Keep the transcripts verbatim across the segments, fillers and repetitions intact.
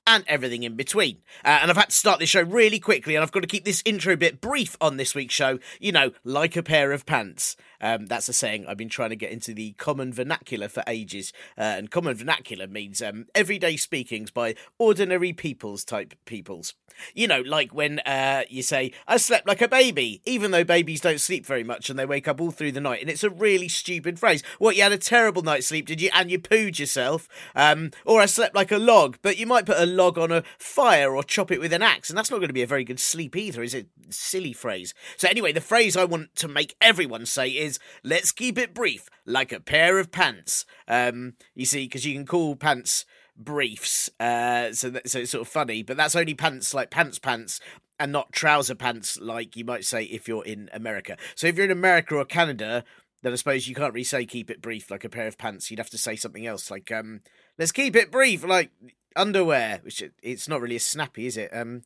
and everything in between. Uh, and I've had to start this show really quickly, and I've got to keep this intro bit brief on this week's show, you know, like a pair of pants. Um, that's a saying I've been trying to get into the common vernacular for ages. Uh, and common vernacular means um, everyday speakings by ordinary peoples type peoples. You know, like when uh, you say, I slept like a baby, even though babies don't sleep very much and they wake up all through the night. And it's a really stupid phrase. What, you had a terrible night's sleep, did you? And you pooed yourself. Um, or I slept like a log, but you might put a log on a fire or chop it with an axe, and that's not going to be a very good sleep either, is it? Silly phrase. So anyway, the phrase I want to make everyone say is, let's keep it brief, like a pair of pants. Um, you see, because you can call pants briefs, uh, so, that, so it's sort of funny, but that's only pants like pants pants, and not trouser pants like you might say if you're in America. So if you're in America or Canada, then I suppose you can't really say keep it brief like a pair of pants. You'd have to say something else, like, um, let's keep it brief, like... underwear, which it's not really as snappy, is it? Um,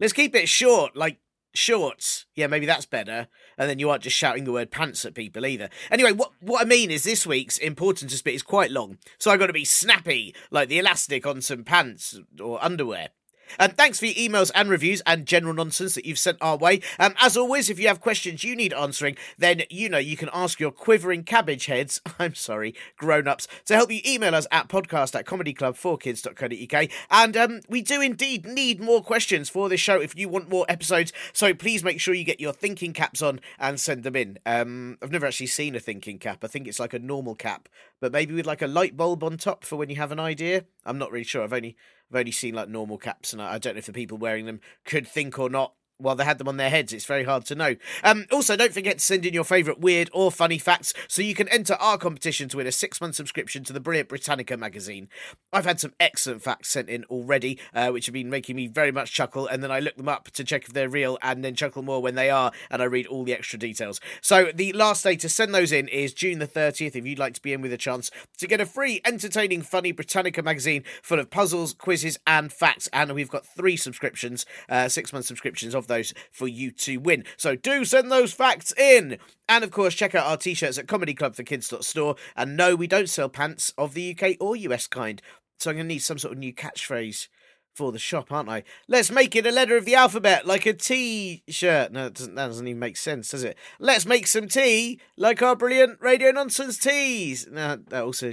let's keep it short, like shorts. Yeah, maybe that's better. And then you aren't just shouting the word pants at people either. Anyway, what what I mean is this week's importance bit is quite long, so I've got to be snappy, like the elastic on some pants or underwear. And thanks for your emails and reviews and general nonsense that you've sent our way. Um, as always, if you have questions you need answering, then you know you can ask your quivering cabbage heads, I'm sorry, grown-ups, to help you email us at podcast at comedyclub for kids dot co dot uk. And um, we do indeed need more questions for this show if you want more episodes, so please make sure you get your thinking caps on and send them in. Um, I've never actually seen a thinking cap. I think it's like a normal cap, but maybe with like a light bulb on top for when you have an idea. I'm not really sure. I've only... I've only seen, like, normal caps, and I don't know if the people wearing them could think or not while they had them on their heads. It's very hard to know. Um, also, don't forget to send in your favourite weird or funny facts so you can enter our competition to win a six-month subscription to the Brilliant Britannica magazine. I've had some excellent facts sent in already, uh, which have been making me very much chuckle, and then I look them up to check if they're real and then chuckle more when they are, and I read all the extra details. So the last day to send those in is June the thirtieth if you'd like to be in with a chance to get a free, entertaining, funny Britannica magazine full of puzzles, quizzes and facts, and we've got three subscriptions, uh, six-month subscriptions of those for you to win. So do send those facts in. And of course, check out our t-shirts at comedy club for kids dot store. And no, we don't sell pants of the U K or U S kind. So I'm going to need some sort of new catchphrase for the shop, aren't I? Let's make it a letter of the alphabet, like a t-shirt. No, it doesn't, that doesn't even make sense, does it? Let's make some tea, like our brilliant Radio Nonsense teas. No, that also...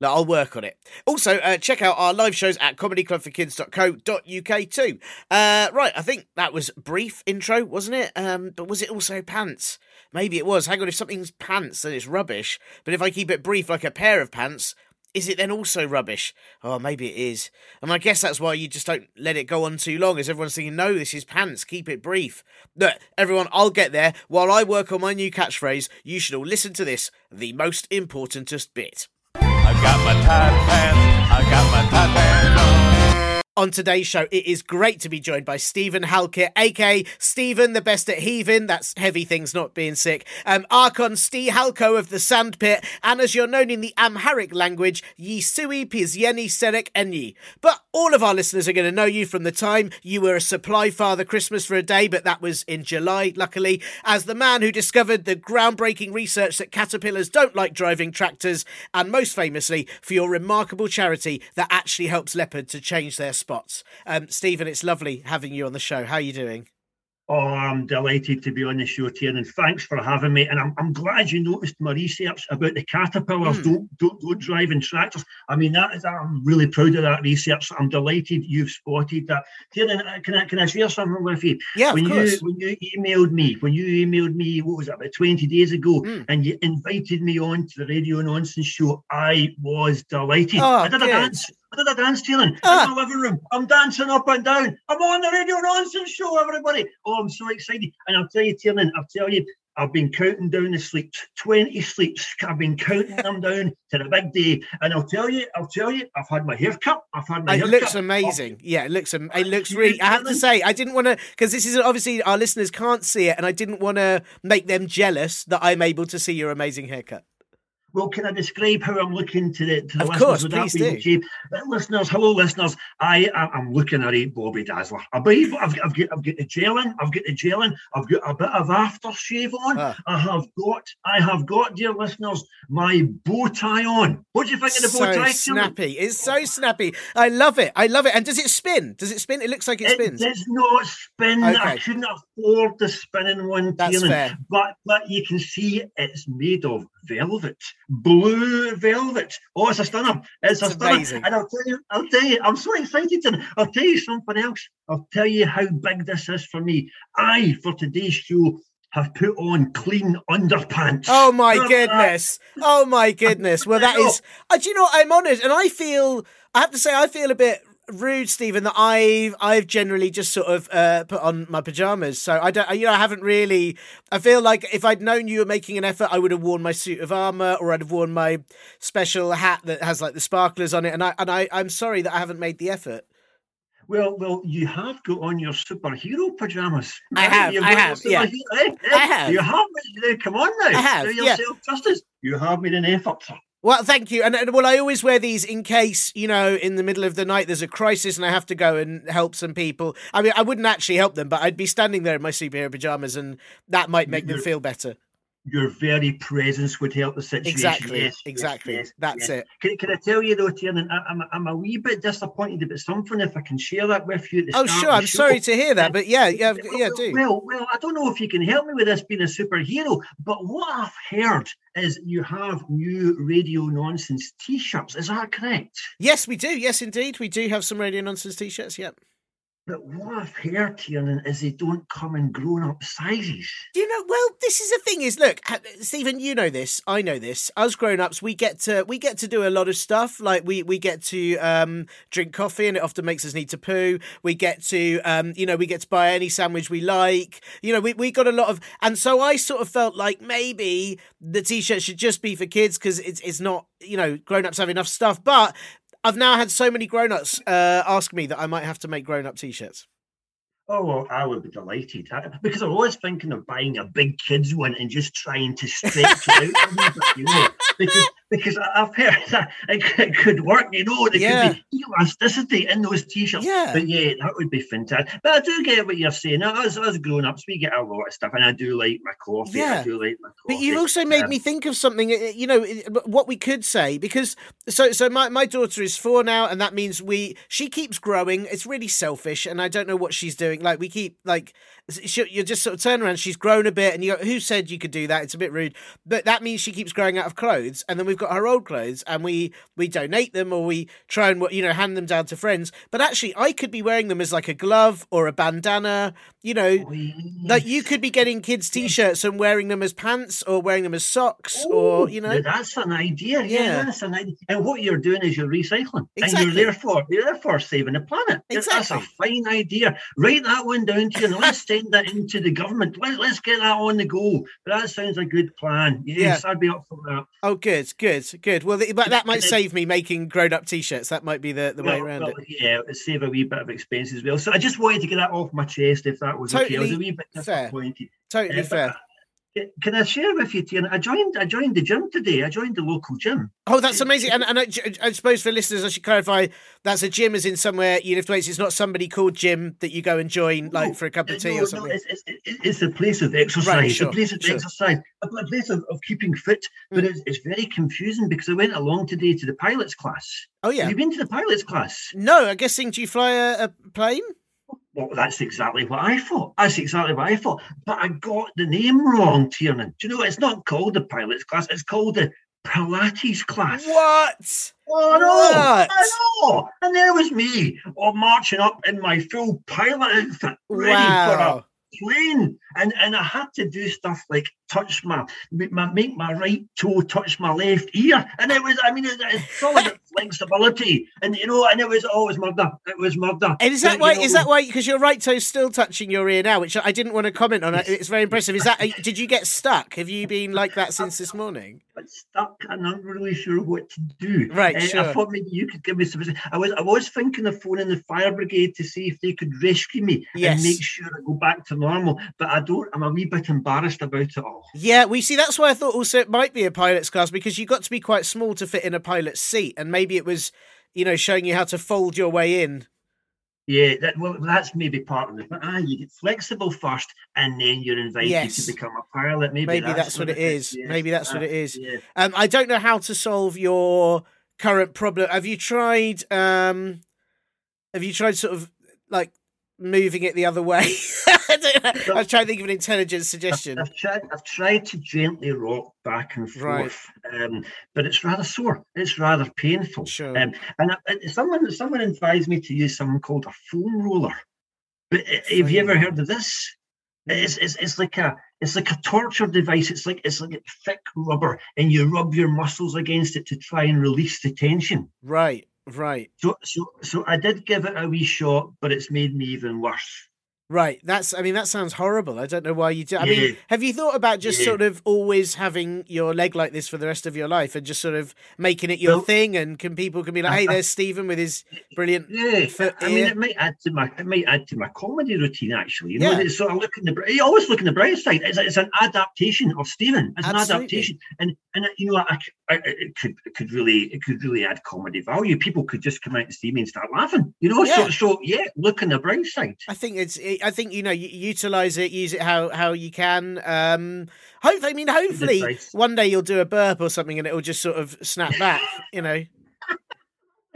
No, I'll work on it. Also, uh, check out our live shows at comedy club for kids dot co dot uk too. Uh, right, I think that was brief intro, wasn't it? Um, but was it also pants? Maybe it was. Hang on, if something's pants, then it's rubbish. But if I keep it brief like a pair of pants, is it then also rubbish? Oh, maybe it is. And I guess that's why you just don't let it go on too long, as everyone's thinking, no, this is pants, keep it brief. Look, everyone, I'll get there. While I work on my new catchphrase, you should all listen to this, the most importantest bit. I've got my tight pants, I've got my tight pants on. On today's show, it is great to be joined by Stephen Halkett, a k a. Stephen, the best at heaving, that's heavy things not being sick, um, Archon Stee Halko of the Sandpit, and as you're known in the Amharic language, Yisui Pizyeni Serek Enyi. But all of our listeners are going to know you from the time you were a supply father Christmas for a day, but that was in July, luckily, as the man who discovered the groundbreaking research that caterpillars don't like driving tractors, and most famously for your remarkable charity that actually helps leopard to change their spots. Um, Stephen, it's lovely having you on the show. How are you doing? Oh, I'm delighted to be on the show, Tiernan. Thanks for having me. And I'm, I'm glad you noticed my research about the caterpillars mm. don't, don't, don't drive in tractors. I mean, that is, I'm really proud of that research. I'm delighted you've spotted that. Tiernan, can I, can I share something with you? Yeah, when of course. You, when you emailed me, when you emailed me, what was it, about twenty days ago, mm. and you invited me on to the Radio Nonsense show, I was delighted. Oh, I did good. a dance. I did a dance, Tiernan, ah. in my living room. I'm dancing up and down. I'm on the Radio Nonsense show, everybody. Oh, I'm so excited. And I'll tell you, Tiernan, I'll tell you, I've been counting down the sleeps, twenty sleeps. I've been counting them down to the big day. And I'll tell you, I'll tell you, I've had my haircut. I've had my it haircut. It looks amazing. Oh. Yeah, it looks am- It looks really, I have to say, I didn't want to, because this is obviously our listeners can't see it, and I didn't want to make them jealous that I'm able to see your amazing haircut. Well, can I describe how I'm looking to the, to the of listeners? Course, Would please that be do. Okay? Listeners, hello, listeners. I, I, I'm looking at a Bobby Dazzler. I believe I've, I've, got, I've got the gel in. I've got the gel in. I've got a bit of aftershave on. Ah. I have got, I have got, dear listeners, my bow tie on. What do you think of the so bow tie? So snappy. It's so snappy. I love it. I love it. And does it spin? Does it spin? It looks like it, it spins. It does not spin. Okay. I couldn't afford the spinning one. That's Tiernan. Fair. But, but you can see it's made of velvet. Blue velvet. Oh, it's a stunner. It's, it's a stunner. Amazing. And I'll tell you, I'll tell you, I'm so excited. And I'll tell you something else. I'll tell you how big this is for me. I, for today's show, have put on clean underpants. Oh, my goodness. Oh, my goodness. Well, that is... Uh, do you know what? I'm honoured. And I feel... I have to say, I feel a bit... rude, Stephen, that I've I've generally just sort of uh, put on my pajamas. So I don't, you know, I haven't really. I feel like if I'd known you were making an effort, I would have worn my suit of armor, or I'd have worn my special hat that has like the sparklers on it. And I and I I'm sorry that I haven't made the effort. Well, well, you have got on your superhero pajamas. Right? I have, I have, yeah. Eh, eh, I have. You have, made, come on now. I have, Do yeah. Self-justice. You have made an effort, sir. Well, thank you. And, and well, I always wear these in case, you know, in the middle of the night there's a crisis and I have to go and help some people. I mean, I wouldn't actually help them, but I'd be standing there in my superhero pajamas and that might make your, them feel better. Your very presence would help the situation. Exactly, yes, exactly. Yes, yes, That's yes. it. Can, can I tell you, though, Tiernan, I'm, I'm a wee bit disappointed about something, if I can share that with you. At the oh, start sure. I'm show. sorry to hear that, but yeah, yeah, well, yeah, do. Well, well, I don't know if you can help me with this being a superhero, but what I've heard is you have new Radio Nonsense T-shirts. Is that correct? Yes, we do. Yes, indeed. We do have some Radio Nonsense T-shirts, yep. But what I've heard, Tiernan, is they don't come in grown-up sizes. Do you know, well, this is the thing is, look, Stephen, you know this, I know this. Us grown-ups, we get to we get to do a lot of stuff. Like, we, we get to um, drink coffee, and it often makes us need to poo. We get to, um, you know, we get to buy any sandwich we like. You know, we, we got a lot of... And so I sort of felt like maybe the T-shirt should just be for kids, because it's, it's not, you know, grown-ups have enough stuff, but... I've now had so many grown-ups uh, ask me that I might have to make grown-up T-shirts. Oh, well, I would be delighted. Because I'm always thinking of buying a big kids one and just trying to stretch it out. You know, because, because I've heard that it could work, you know. There yeah. could be elasticity in those T-shirts. Yeah. But yeah, that would be fantastic. But I do get what you're saying. As, as grown-ups, we get a lot of stuff. And I do like my coffee. Yeah. I do like my coffee. But you also made um, me think of something, you know, what we could say. Because, so so my, my daughter is four now, and that means we she keeps growing. It's really selfish, and I don't know what she's doing. Like we keep like she, you're just sort of turn around. She's grown a bit, and you go, who said you could do that? It's a bit rude, but that means she keeps growing out of clothes. And then we've got her old clothes, and we we donate them, or we try and you know hand them down to friends. But actually, I could be wearing them as like a glove or a bandana. You know, oh, yes. like you could be getting kids T-shirts and wearing them as pants or wearing them as socks, oh, or you know, that's an idea. Yeah. yeah, that's an idea. And what you're doing is you're recycling, exactly. and you're therefore you're therefore saving the planet. Exactly. That's a fine idea. Write that one down to you and let's send that into the government. Let, let's get that on the go. That sounds a good plan. Yes, yeah. I'd be up for that. Oh, good, good, good. Well, but that might save me making grown-up T-shirts. That might be the, the well, way around well, it. Yeah, it'd save a wee bit of expense as well. So I just wanted to get that off my chest if that was totally okay. I was a wee bit disappointed. Fair. Totally uh, fair. Can I share with you, Tiernan? I joined. I joined the gym today. I joined the local gym. Oh, that's amazing! And, and I, I suppose for listeners, I should clarify that's a gym as in somewhere you lift weights. It's not somebody called gym that you go and join, like no, for a cup of tea no, or something. No, it's, it's, it's a place of exercise. Right, sure, a place of sure. exercise. A place of, of keeping fit. But mm. it's, it's very confusing because I went along today to the pilot's class. Oh yeah, have you been to the pilot's class? No, I'm guessing. Do you fly a, a plane? Well, that's exactly what I thought. That's exactly what I thought. But I got the name wrong, Tiernan. Do you know, it's not called the pilot's class. It's called the Pilates class. What? Oh, no. What? I know. And there was me all marching up in my full pilot outfit, ready wow. for a plane. And and I had to do stuff like touch my, my make my right toe touch my left ear. And it was, I mean, it, it's all about flexibility. And, you know, and it was always murder. It was murder. And is that and, why, you know, is that why, because your right toe's still touching your ear now, which I didn't want to comment on. It's very impressive. Is that, did you get stuck? Have you been like that since this morning? I'm stuck and I'm not really sure what to do. Right, uh, sure. I thought maybe you could give me some, I was, I was thinking of phoning the fire brigade to see if they could rescue me yes. and make sure I go back to normal. But I don't, I'm a wee bit embarrassed about it all. Yeah, we see, that's why I thought also it might be a pilot's class, because you got to be quite small to fit in a pilot's seat, and maybe it was, you know, showing you how to fold your way in. Yeah, that, well, that's maybe part of it. But ah, you get flexible first, and then you're invited yes. to become a pilot. Maybe, maybe that's, that's what it is. is. Yes, maybe that's that, what it is. Yeah. Um, I don't know how to solve your current problem. Have you tried? Um, have you tried sort of like moving it the other way? I was trying to think of an intelligent suggestion. I've, I've, tried, I've tried to gently rock back and forth, right. um, but it's rather sore. It's rather painful. Sure. Um, and I, I, someone someone advised me to use something called a foam roller. But uh, have you ever heard of this? It's, it's it's like a it's like a torture device. It's like it's like thick rubber, and you rub your muscles against it to try and release the tension. Right, right. So so so I did give it a wee shot, but it's made me even worse. Right, that's. I mean, that sounds horrible. I don't know why you do. I yeah. mean, have you thought about just yeah. sort of always having your leg like this for the rest of your life, and just sort of making it your well, thing? And can people can be like, "Hey, there's Stephen with his brilliant." Yeah, foot I mean, it might add to my it might add to my comedy routine. Actually, you know, yeah. it's sort of looking the you always look on the bright side. It's, it's an adaptation of Stephen. It's Absolutely. an adaptation, and and you know, I, I, it could it could really it could really add comedy value. People could just come out and see me and start laughing. You know, yeah. so so yeah, look on the bright side. I think it's. It, I think, you know, utilise it, use it how, how you can. Um, hopefully, I mean, hopefully one day you'll do a burp or something and it'll just sort of snap back, you know.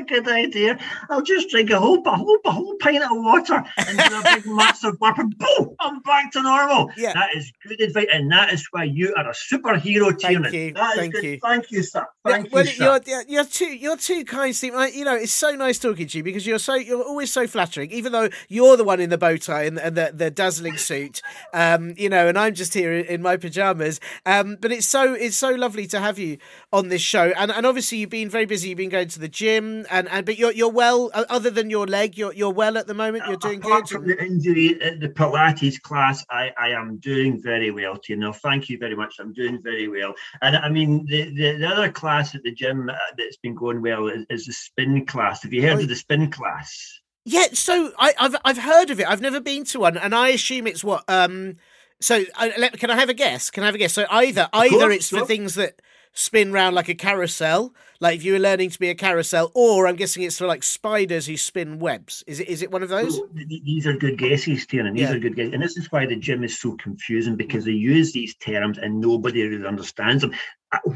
A good idea. I'll just drink a whole, a whole, a whole pint of water and do a big massive burp and boom, I'm back to normal. Yeah. That is good advice, and that is why you are a superhero, Tiernan. Thank you. That is Thank good. you. Thank you, sir. Thank yeah, you, well, sir. You're, you're too, you're too kind, Steve. I, you know, it's so nice talking to you because you're so, you're always so flattering. Even though you're the one in the bow tie and, and the, the dazzling suit, um, you know, and I'm just here in, in my pajamas. Um, but it's so, it's so lovely to have you on this show, and and obviously you've been very busy. You've been going to the gym. And and but you're you're well. Other than your leg, you're you're well at the moment. You're doing Apart good. From the injury at the Pilates class, I, I am doing very well. To you know, thank you very much. I'm doing very well. And I mean, the, the, the other class at the gym that's been going well is, is the spin class. Have you heard oh, of the spin class? Yeah. So I, I've I've heard of it. I've never been to one, and I assume it's what. Um. So I, can I have a guess? Can I have a guess? So either either course, it's for things that spin round like a carousel, like if you were learning to be a carousel, or I'm guessing it's for like spiders who spin webs. Is it is it one of those? So, these are good guesses, Tiernan. These yeah. are good guesses. And this is why the gym is so confusing, because they use these terms and nobody really understands them.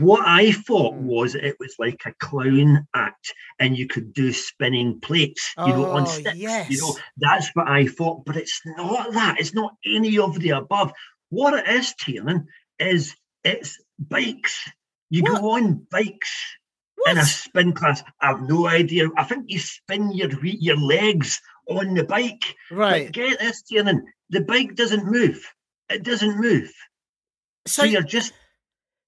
What I thought was it was like a clown act, and you could do spinning plates, you oh, know, on sticks. Yes. You know, that's what I thought, but it's not that. It's not any of the above. What it is, Tiernan, is it's bikes. You what? go on bikes what? in a spin class. I've no idea. I think you spin your your legs on the bike. Right. But get this, Tiernan. The bike doesn't move. It doesn't move. So, so you're just.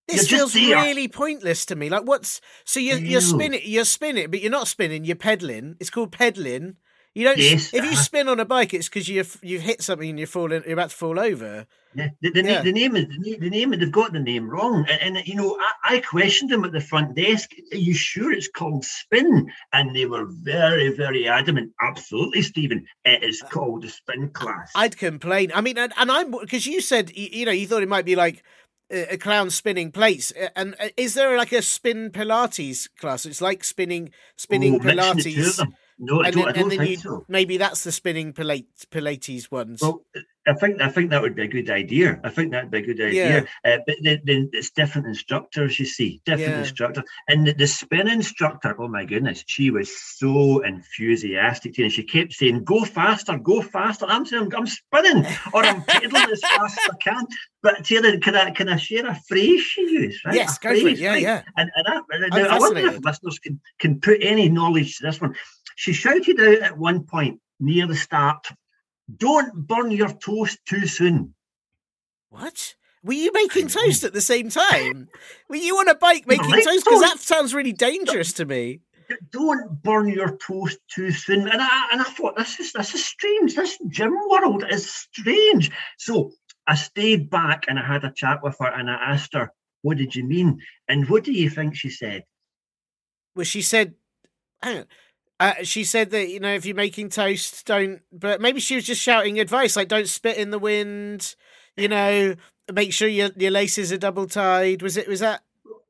This you're feels just really pointless to me. Like what's so you're you're spinning you're spinning, but you're not spinning. You're pedaling. It's called pedaling. You don't. Yes, if uh-huh. you spin on a bike, it's because you've you've hit something and you're falling. You're about to fall over. Yeah, the, the, yeah. the name is the, the name. They've got the name wrong. And, and you know, I, I questioned them at the front desk. Are you sure it's called spin? And they were very, very adamant. Absolutely, Stephen. It is called the spin class. I'd complain. I mean, and, and I'm because you said you, you know you thought it might be like a clown spinning plates. And is there like a spin Pilates class? It's like spinning spinning Ooh, Pilates. No, I and don't, then, I don't and then think so. Maybe that's the spinning Pilates ones. Well, I think I think that would be a good idea. I think that'd be a good idea. Yeah. Uh, but then, then it's different instructors, you see, different yeah. instructors. And the, the spin instructor, oh my goodness, she was so enthusiastic, and she kept saying, "Go faster, go faster." I'm saying, "I'm, I'm spinning, or I'm pedaling as fast as I can." But Tiernan, can I can I share a phrase she used? Right? Yes, a go phrase, for it. Yeah, right? yeah. And, and I, now, I wonder if listeners can can put any knowledge to this one. She shouted out at one point near the start, "Don't burn your toast too soon." What? Were you making toast at the same time? Were you on a bike making like toast? Because that sounds really dangerous to me. Don't burn your toast too soon. And I and I thought, this is this is strange. This gym world is strange. So I stayed back and I had a chat with her and I asked her, "What did you mean?" And what do you think she said? Well, she said, hang on. Uh, she said that, you know, if you're making toast, don't. But maybe she was just shouting advice, like don't spit in the wind. You know, make sure your your laces are double tied. Was it? Was that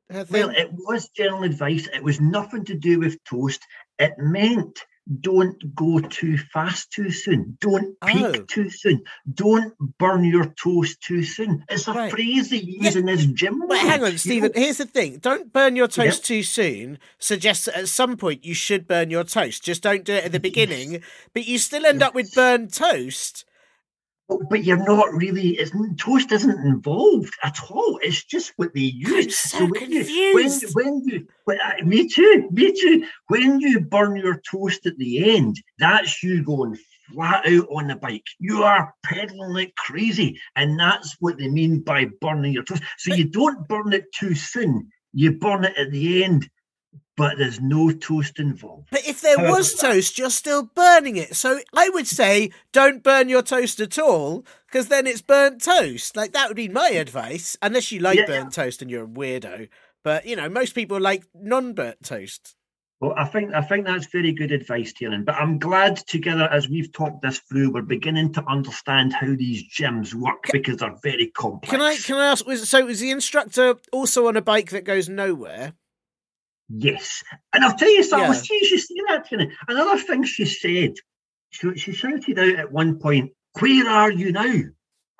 her thing? Well, it was general advice. It was nothing to do with toast. It meant don't go too fast too soon. Don't peak oh. too soon. Don't burn your toast too soon. It's a right. phrase they use yeah. in this gym. But hang on, Stephen. You know, here's the thing. Don't burn your toast yep. too soon suggests that at some point you should burn your toast. Just don't do it at the beginning. Yes. But you still end yes. up with burned toast. But you're not really. It's, toast isn't involved at all. It's just what they use. I'm so, so when confused. You, when, when you, when, uh, me too, me too. When you burn your toast at the end, that's you going flat out on the bike. You are pedaling like crazy, and that's what they mean by burning your toast. So you don't burn it too soon. You burn it at the end. But there's no toast involved. But if there However, was toast, you're still burning it. So I would say don't burn your toast at all, because then it's burnt toast. Like, that would be my advice, unless you like yeah, burnt yeah. toast and you're a weirdo. But, you know, most people like non-burnt toast. Well, I think I think that's very good advice, Tiernan. But I'm glad together, as we've talked this through, we're beginning to understand how these gyms work, because they're very complex. Can I, can I ask, was, so is the instructor also on a bike that goes nowhere? Yes. And I'll tell you something. Yeah. She, she said that to me. Another thing she said, she, she shouted out at one point, "Where are you now?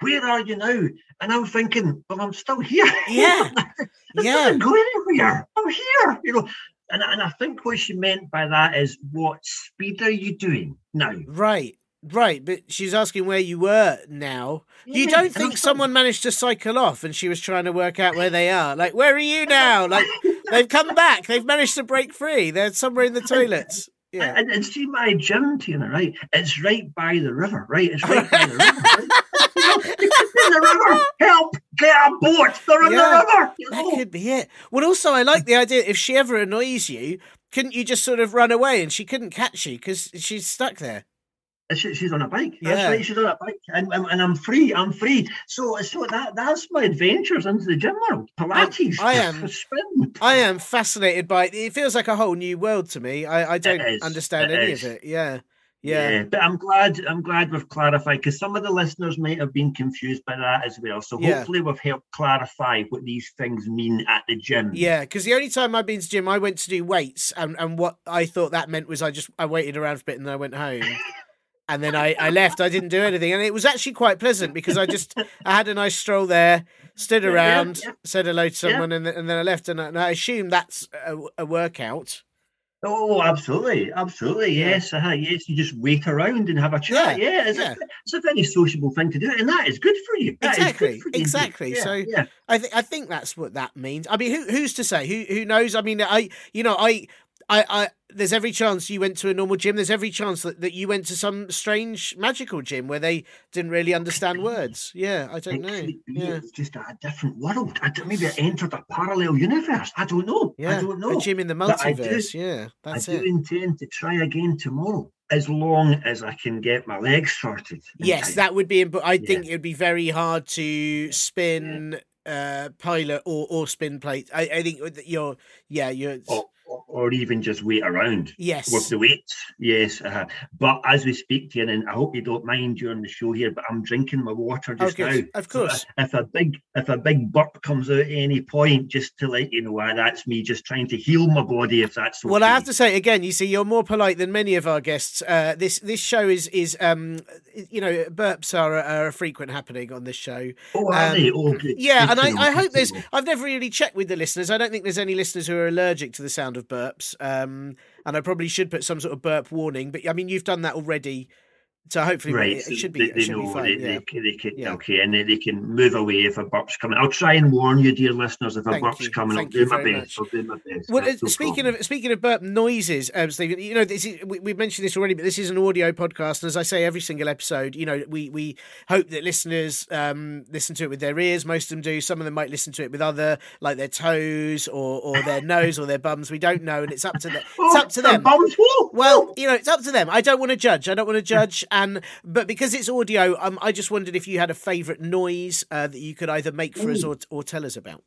Where are you now?" And I'm thinking, well, I'm still here. Yeah. It yeah. doesn't go anywhere. I'm here, you know. And, and I think what she meant by that is, what speed are you doing now? Right. Right, but she's asking where you were now. Yeah, you don't think someone managed to cycle off and she was trying to work out where they are? Like, where are you now? Like, they've come back. They've managed to break free. They're somewhere in the toilets. Yeah. And, and see my gym, Tina, right? It's right by the river, right? It's right by the river, right? In the river. Help! Get a boat! They're in yeah, the river! You know? That could be it. Well, also, I like the idea, if she ever annoys you, couldn't you just sort of run away and she couldn't catch you because she's stuck there? She's on a bike. That's yeah. right. She's on a bike, and, and and I'm free. I'm free. So so that that's my adventures into the gym world. Pilates. I am. Spin. I am fascinated by it. It feels like a whole new world to me. I, I don't understand it any is. of it. Yeah. yeah, yeah. But I'm glad. I'm glad we've clarified, because some of the listeners might have been confused by that as well. So hopefully yeah. we've helped clarify what these things mean at the gym. Yeah, because the only time I've been to the gym, I went to do weights, and and what I thought that meant was I just I waited around for a bit and then I went home. And then I, I left. I didn't do anything. And it was actually quite pleasant, because I just I had a nice stroll there, stood around, yeah, yeah. said hello to someone, yeah. and, and then I left. And I, and I assume that's a, a workout. Oh, absolutely. Absolutely. Yes. Uh-huh. Yes. You just wait around and have a chat. Yeah. yeah, it's, yeah. A, it's a very sociable thing to do. And that is good for you. That exactly. For you. Exactly. Yeah, so yeah. I, th- I think that's what that means. I mean, who who's to say? Who who knows? I mean, I you know, I... I, I, there's every chance you went to a normal gym. There's every chance that, that you went to some strange magical gym where they didn't really understand words. Yeah, I don't it know. Yeah. It's just a different world. I don't, maybe I entered a parallel universe. I don't know. Yeah, I don't know. A gym in the multiverse. Do, yeah, that's I it. I do intend to try again tomorrow, as long as I can get my legs sorted. Yes, time. That would be. Imp- I yeah. think it would be very hard to spin yeah. uh, pilot or, or spin plate. I, I think that you're. Yeah, you're. Oh. or even just wait around. Yes. With the weights. Yes. Uh-huh. But as we speak to you, and I hope you don't mind during the show here, but I'm drinking my water just okay. now. Of course. If a big if a big burp comes out at any point, just to let you know, that's me just trying to heal my body, if that's okay. Well, I have to say again, you see, you're more polite than many of our guests. Uh, this this show is, is um, you know, burps are, are a frequent happening on this show. Oh, are um, they? Oh, good. Yeah, good and I, I hope there's, I've never really checked with the listeners. I don't think there's any listeners who are allergic to the sound of burps, um and I probably should put some sort of burp warning, but I mean you've done that already, so hopefully right. it, it should be, they, they it should know, be fine. They, yeah. they, they can, yeah. Okay, and then they can move away if a burp's coming. I'll try and warn you, dear listeners, if a Thank burp's you. coming. I'll do, my best. I'll do my best. Well, uh, no speaking problem. of speaking of burp noises, um, Stephen, you know, this is, we, we mentioned this already, but this is an audio podcast, and as I say every single episode, you know, we we hope that listeners um, listen to it with their ears. Most of them do. Some of them might listen to it with other, like their toes or, or their nose or their bums. We don't know, and it's up to the, oh, it's up to them. Bums, whoa, well, whoa. you know, it's up to them. I don't want to judge. I don't want to judge. And but because it's audio, um, I just wondered if you had a favourite noise uh, that you could either make for Ooh. us or, or tell us about.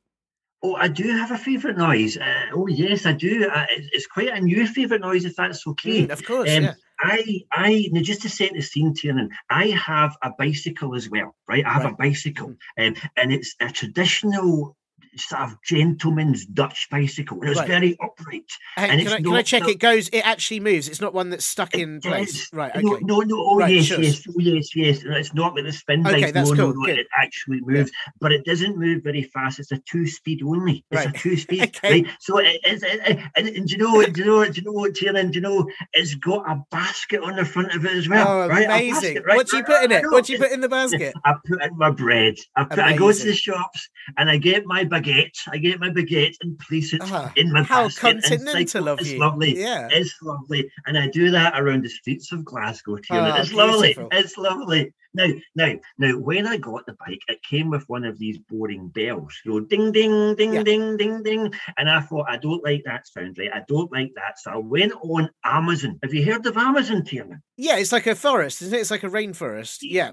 Oh, I do have a favourite noise. Uh, oh, yes, I do. Uh, it's quite a new favourite noise, if that's okay. Mm, of course, um, yeah. I, I, now just to set the scene, Tiernan, I have a bicycle as well, right? I have right. a bicycle, um, and it's a traditional sort of gentleman's Dutch bicycle. It's right. very upright. Hey, and can, it's I, not, can I check? No, it goes. It actually moves. It's not one that's stuck in place. Is. Right. Okay. No. No. no. Oh right, yes. Sure. Yes. Oh yes. Yes. It's not like the spin bike. Okay, that's no, cool. no, no. It actually moves, yeah. but it doesn't move very fast. It's a two-speed only. It's right. a two-speed. okay. Right. So it is. It, it, and, and do you know? Do you know? Do you know? Tiernan, do you know? It's got a basket on the front of it as well. Oh, right? Amazing! Basket, right? What do you put in it? What do you put in the basket? I put in my bread. I, put, I go to the shops and I get my baguette. I get my baguette and place it uh, in my how basket. How continental of you. It's lovely. Yeah. It's lovely. And I do that around the streets of Glasgow. Oh, it's beautiful. lovely. It's lovely. Now, now, now, when I got the bike, it came with one of these boring bells. You know, ding, ding, ding, yeah. ding, ding, ding. And I thought, I don't like that sound, right? I don't like that. So I went on Amazon. Have you heard of Amazon, Tiernan? Yeah, it's like a forest, isn't it? It's like a rainforest. Yeah.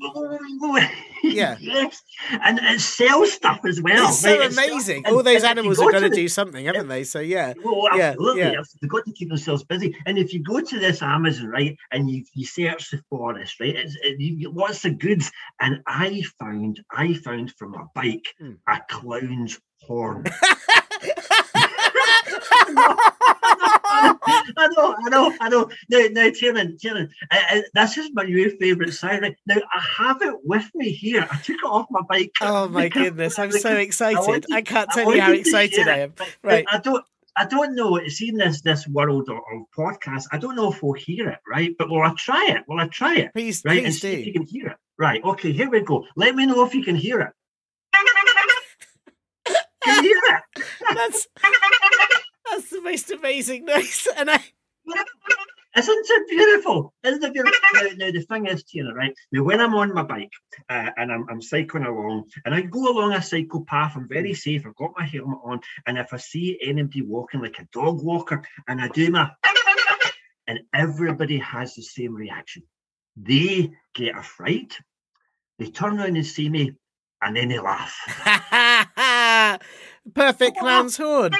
yeah. Yes. And it sells stuff as well. It's right? so it's amazing. Stuff. All and, those and animals go are going to do something, haven't they? So, yeah. Well, yeah, absolutely. Yeah. They've got to keep themselves busy. And if you go to this Amazon, right, and you, you search the forest, right, it's, it, you, lots of goods, and I found I found from a bike mm. a clown's horn. I know, I know, I know. Now, now, Tiernan, Tiernan, uh, uh, this is my new favourite siren. Now, I have it with me here. I took it off my bike. Oh my goodness, I'm so excited! I, wanted, I can't tell I you how excited I am. Right, I don't. I don't know, it's in this this world of, of podcasts, I don't know if we'll hear it, right? But will I try it? Will I try it? Please, right? please and see do. If you can hear it. Right, okay, here we go. Let me know if you can hear it. Can you hear it? That's, that's the most amazing noise. And I... Isn't it beautiful? Isn't it beautiful? Now, now the thing is, Tina, right? Now, when I'm on my bike uh, and I'm, I'm cycling along, and I go along a cycle path, I'm very safe. I've got my helmet on, and if I see anybody walking like a dog walker, and I do my, and everybody has the same reaction. They get a fright. They turn around and see me, and then they laugh. Perfect clown's horn.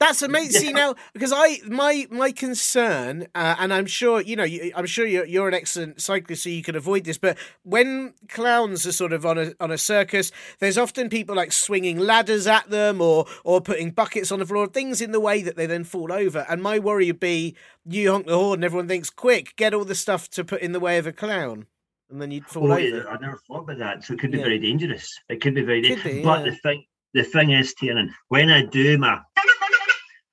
That's amazing. Yeah. See, now, because I my my concern, uh, and I'm sure you know, you, I'm sure you're you're an excellent cyclist, so you can avoid this. But when clowns are sort of on a on a circus, there's often people like swinging ladders at them, or or putting buckets on the floor, things in the way that they then fall over. And my worry would be, you honk the horn, and everyone thinks, "Quick, get all the stuff to put in the way of a clown." And then you'd fall oh, over. I never thought about that. So it could be yeah. very dangerous. It could be very dangerous. Be, but yeah. the thing the thing is, Tiernan, when I do my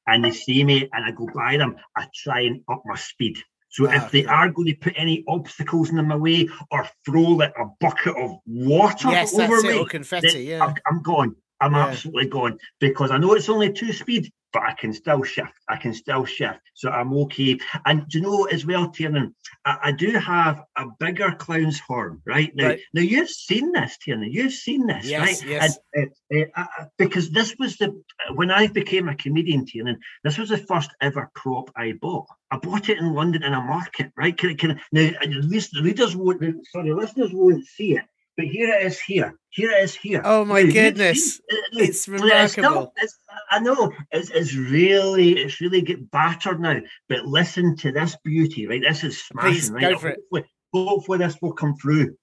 and they see me and I go by them, I try and up my speed. So wow, if they are going to put any obstacles in my way or throw like a bucket of water yes, over me, confetti, yeah. I'm, I'm gone. I'm yeah. absolutely gone, because I know it's only two speed, but I can still shift. I can still shift. So I'm okay. And do you know as well, Tiernan, I, I do have a bigger clown's horn, right? Now, right. now you've seen this, Tiernan. You've seen this, yes, right? Yes, yes. Uh, uh, uh, because this was the, when I became a comedian, Tiernan, this was the first ever prop I bought. I bought it in London in a market, right? Can, can, now, the readers won't, sorry, listeners won't see it. But here it is here. Here it is here. Oh, my here, goodness. Here, here, here. It's remarkable. It's, I know. It's, it's really it's really get battered now. But listen to this beauty, right? This is smashing, Please, right? Go for hopefully, it. hopefully this will come through.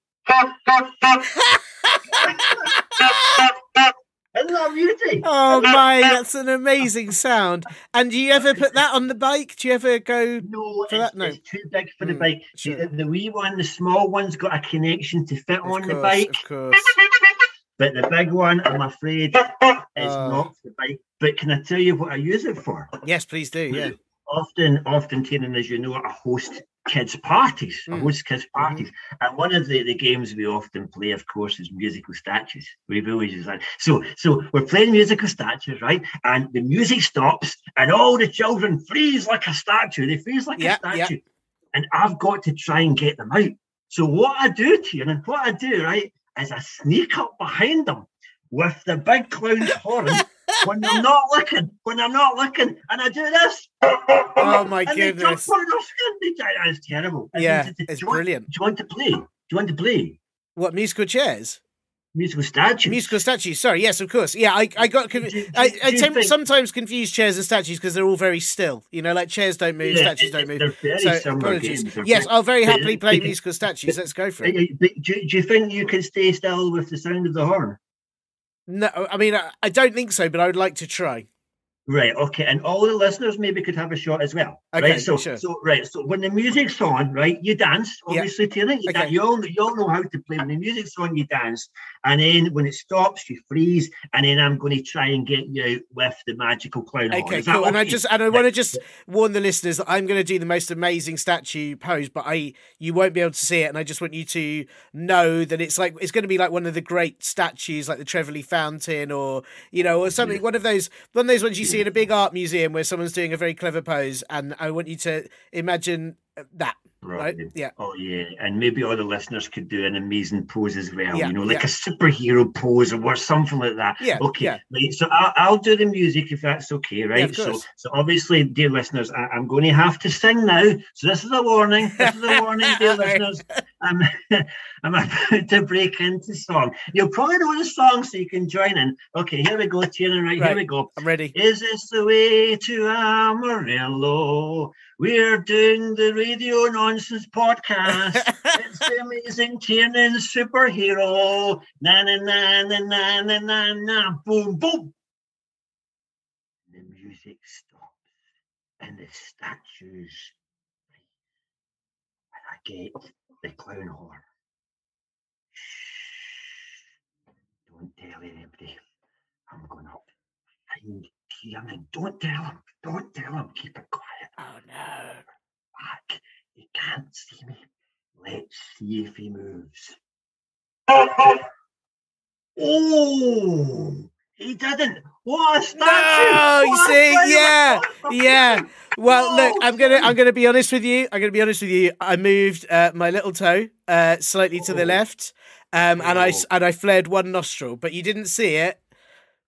Isn't that beauty? Oh my, that's an amazing sound. And do you ever put that on the bike? Do you ever go no, for it's, that? No, it's too big for the mm, bike. Sure. The, the wee one, the small one's got a connection to fit of on course, the bike. Of course. But the big one, I'm afraid, is oh. not the bike. But can I tell you what I use it for? Yes, please do. Yeah. Often, often, Tiernan, as you know, I host kids' parties. Mm. I host kids' parties. Mm-hmm. And one of the, the games we often play, of course, is musical statues. We've always used that. So, so we're playing musical statues, right? And the music stops, and all the children freeze like a statue. They freeze like yep, a statue. Yep. And I've got to try and get them out. So what I do, Tiernan, what I do, right, is I sneak up behind them with the big clown's horn. When they're not looking, when they're not looking, and I do this. Oh my and goodness! They jump on skin. It's terrible. And yeah, they, it's do brilliant. Want, do you want to play? Do you want to play? What musical chairs? Musical statues. Musical statues. Sorry, yes, of course. Yeah, I, I got. Conv- do, do, I, I temp- think... sometimes confuse chairs and statues because they're all very still. You know, like chairs don't move, yeah, statues it, don't move. They're very so, similar apologies. Games, yes, I'll very happily play but, musical statues. But, Let's go for it. But do, do you think you can stay still with the sound of the horn? No, I mean, I don't think so, but I would like to try. Right, okay. And all the listeners maybe could have a shot as well. Okay, right? so, sure. So, right, so when the music's on, right, you dance, obviously, yeah. Tiernan. You, okay. you, all, you all know how to play. When the music's on, you dance. And then when it stops, you freeze. And then I'm going to try and get you out with the magical clown. Okay, cool. And I just, and I want to just warn the listeners that I'm going to do the most amazing statue pose, but I you won't be able to see it. And I just want you to know that it's like, it's going to be like one of the great statues, like the Trevally Fountain or, you know, or something, yeah. one of those, one of those ones you see in a big art museum where someone's doing a very clever pose, and I want you to imagine that. Right. right. Yeah. Oh, yeah. And maybe all the listeners could do an amazing pose as well, yeah. you know, like yeah. a superhero pose or something like that. Yeah. Okay. Yeah. Right. So I'll, I'll do the music if that's okay, right? Yeah, of course. So, so obviously, dear listeners, I, I'm going to have to sing now. So this is a warning. This is a warning, dear listeners. I'm, I'm about to break into song. You'll probably know the song, so you can join in. Okay, here we go, Tiernan. Right, right, here we go. I'm ready. Is this the way to Amarillo? We're doing the Radio Nonsense podcast. It's the amazing Tiernan superhero. Na na na na na na na na. Boom boom. The music stops, and the statues. And I get the clown horn. Shh. Don't tell anybody. I'm going up behind Tiernan. Don't tell him. Don't tell him. Keep it quiet. Oh no. Back. He can't see me. Let's see if he moves. Oh, he didn't. What a statue! No, you see, yeah, yeah. Well, look, I'm gonna, I'm gonna be honest with you. I'm gonna be honest with you. I moved uh, my little toe uh, slightly to the left, um, and I and I flared one nostril, but you didn't see it.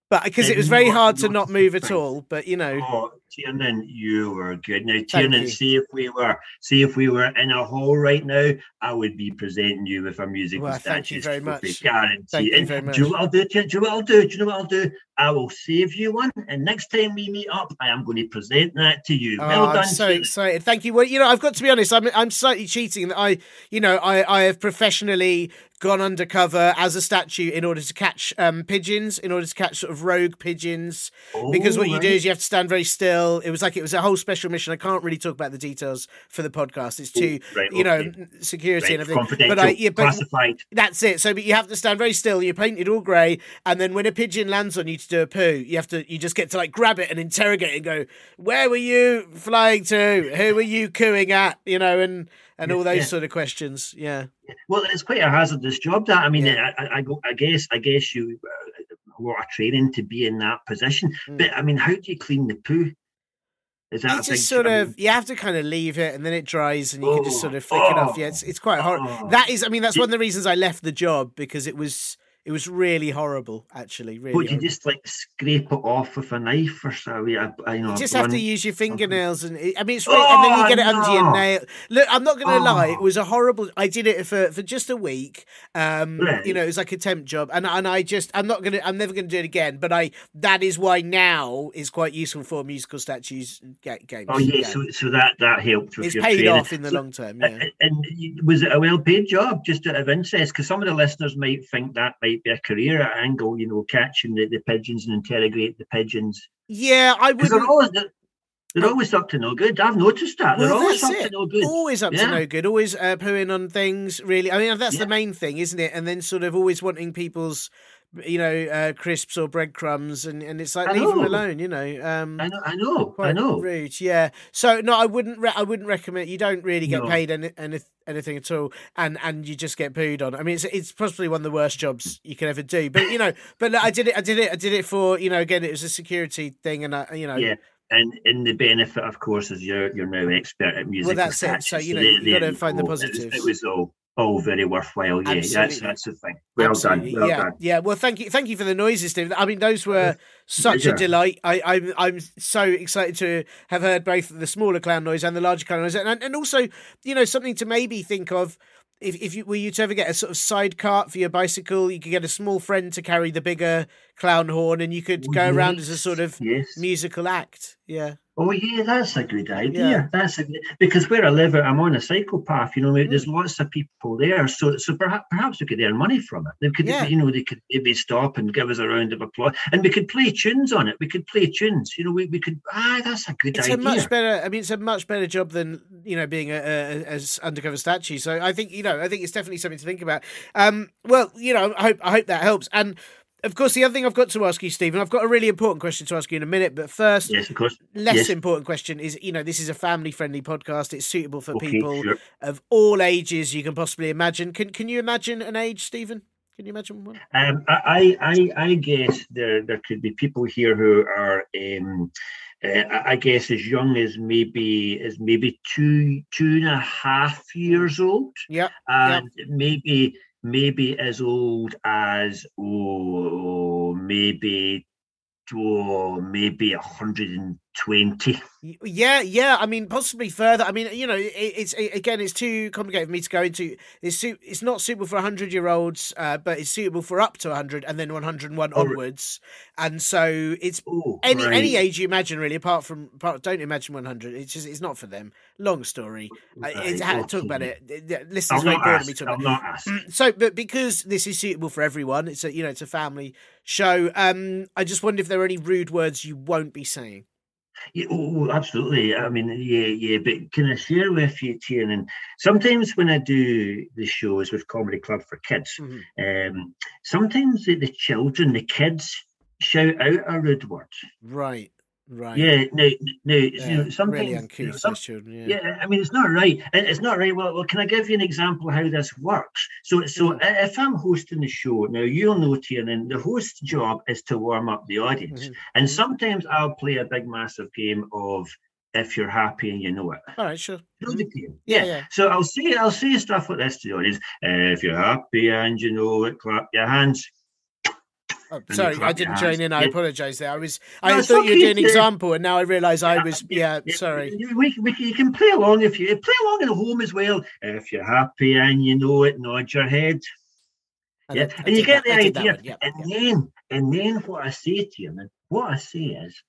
But because it was very hard to not move at all, but you know. Oh, Tiernan, you were good. Now, Tiernan, see if we were, see if we were in a hall right now, I would be presenting you with a musical well, statue. Thank you very much. Guarantee. Thank you very much. Do you know what I'll do? Do you know what I'll do? Do you know what I'll do? I will save you one, and next time we meet up, I am going to present that to you. Oh, well done. I'm so Tiernan. excited. Thank you. Well, you know, I've got to be honest. I'm I'm slightly cheating. That I, you know, I I have professionally gone undercover as a statue in order to catch um, pigeons, in order to catch sort of rogue pigeons, oh, because what right. you do is you have to stand very still. It was like it was a whole special mission. I can't really talk about the details for the podcast. It's too, oh, right, you okay. know, security right, and everything. But I, yeah, but classified. That's it. So, but you have to stand very still. You're painted all grey, and then when a pigeon lands on you to do a poo, you have to, you just get to like grab it and interrogate it and go, where were you flying to? Who were you cooing at? You know, and. And all those yeah. sort of questions, yeah. Well, it's quite a hazardous job. That I mean, yeah. I, I, I guess, I guess you a lot of training to be in that position. Mm. But I mean, how do you clean the poo? Is that you a just sort of mean? You have to kind of leave it, and then it dries, and you oh, can just sort of flick oh, it off. Yeah, it's, it's quite horrible. Oh, that is, I mean, that's one of the reasons I left the job because it was It was really horrible, actually. Really. Would you horrible. just like scrape it off with a knife or so? Yeah, I know. You just have to use your fingernails, and I mean, it's really, oh, and then you get it no. under your nail. Look, I'm not going to oh. lie; it was a horrible. I did it for, for just a week. Um, right. You know, it was like a temp job, and and I just I'm not gonna I'm never going to do it again. But I that is why now is quite useful for musical statues games. Oh yeah, yeah. so so that that helped. With it's your paid training. off in the so, long term. Yeah. And was it a well-paid job? Just out of interest, because some of the listeners might think that might be a career angle, you know, catching the, the pigeons and interrogate the pigeons. Yeah, I would. They're always, they're, they're always up to no good. I've noticed that. They're well, always up it. to no good. Always up yeah. to no good. Always uh, pooing on things, really. I mean, that's yeah. the main thing, isn't it? And then sort of always wanting people's, you know, uh, crisps or breadcrumbs, and, and it's like, leave them alone, you know. Um, I know, I know, quite I know. Rude, yeah. So, no, I wouldn't re- I wouldn't recommend. You don't really get no. paid any, any, anything at all, and, and you just get pooed on. I mean, it's it's possibly one of the worst jobs you can ever do, but, you know, but I did it, I did it, I did it for, you know, again, it was a security thing, and, I, you know. Yeah. And in the benefit, of course, is you're, you're now expert at music. Well, that's it. So, you know, you've got to find the positives. It was, it was all. Oh, very worthwhile. Yeah, that's, that's the thing. Well Absolutely. done. Well yeah, done. yeah. Well, thank you, thank you for the noises, Steve. I mean, those were such Pleasure. a delight. I, I'm, I'm so excited to have heard both the smaller clown noise and the larger clown noise, and and also, you know, something to maybe think of. If if you were you to ever get a sort of side cart for your bicycle, you could get a small friend to carry the bigger clown horn, and you could oh, go yes. around as a sort of yes. musical act. Yeah. Oh yeah, that's a good idea. Yeah. That's a, because where I live, I'm on a cycle path. You know, there's mm. lots of people there, so so perhaps perhaps we could earn money from it. They could, yeah. you know, they could maybe stop and give us a round of applause, and we could play tunes on it. We could play tunes. You know, we, we could. Ah, that's a good it's idea. It's a much better. I mean, it's a much better job than, you know, being a, a, a undercover statue. So I think, you know, I think it's definitely something to think about. Um, well, you know, I hope I hope that helps. And of course, the other thing I've got to ask you, Stephen, I've got a really important question to ask you in a minute, but first, yes, of course. less yes. important question is, you know, this is a family-friendly podcast. It's suitable for okay, people sure. of all ages you can possibly imagine. Can Can you imagine an age, Stephen? Can you imagine one? Um, I, I, I guess there there could be people here who are, um, uh, I guess, as young as maybe as maybe two two and a half years old. Yeah, and yep. maybe. Maybe as old as oh, maybe oh, maybe one hundred twenty. Yeah, yeah. I mean, possibly further. I mean, you know, it, it's it, again, it's too complicated for me to go into. It's it's not suitable for one hundred year olds, uh, but it's suitable for up to one hundred and then one hundred one oh, onwards. And so it's oh, any right. any age you imagine, really. Apart from apart, don't imagine one hundred. It's just it's not for them. Long story. Right, it's, okay. Talk about it. Listeners won't bore me talking about it. So, but because this is suitable for everyone, it's a you know it's a family show. Um, I just wonder if there are any rude words you won't be saying. Yeah, oh, absolutely. I mean, yeah, yeah. But can I share with you, Tiernan? Sometimes when I do the shows with Comedy Club for Kids, mm-hmm. um, sometimes the, the children, the kids, shout out a rude word. Right. Right. Yeah. No. No. Yeah, you know, sometimes really uncouth, you know, some, children. Yeah. yeah. I mean, it's not right. It's not right. Well, well, can I give you an example how this works? So, so yeah. if I'm hosting the show now, you'll know, Tiernan, the host's job is to warm up the audience, mm-hmm. and sometimes I'll play a big, massive game of "If you're happy and you know it." All right. Sure. Know the game. Yeah. yeah, yeah. So I'll say I'll say stuff like this to the audience: uh, "If you're happy and you know it, clap your hands." Oh, sorry, I didn't join in. I yeah. apologise there. I was. I no, thought okay, you were doing an yeah. example, and now I realise I was. Yeah, yeah, sorry. We, we, you can play along if you play along at home as well. If you're happy and you know it, nod your head. I yeah, did, and I you get that, the idea. Yep, and yep. then, and then, what I say to you, man, what I say is,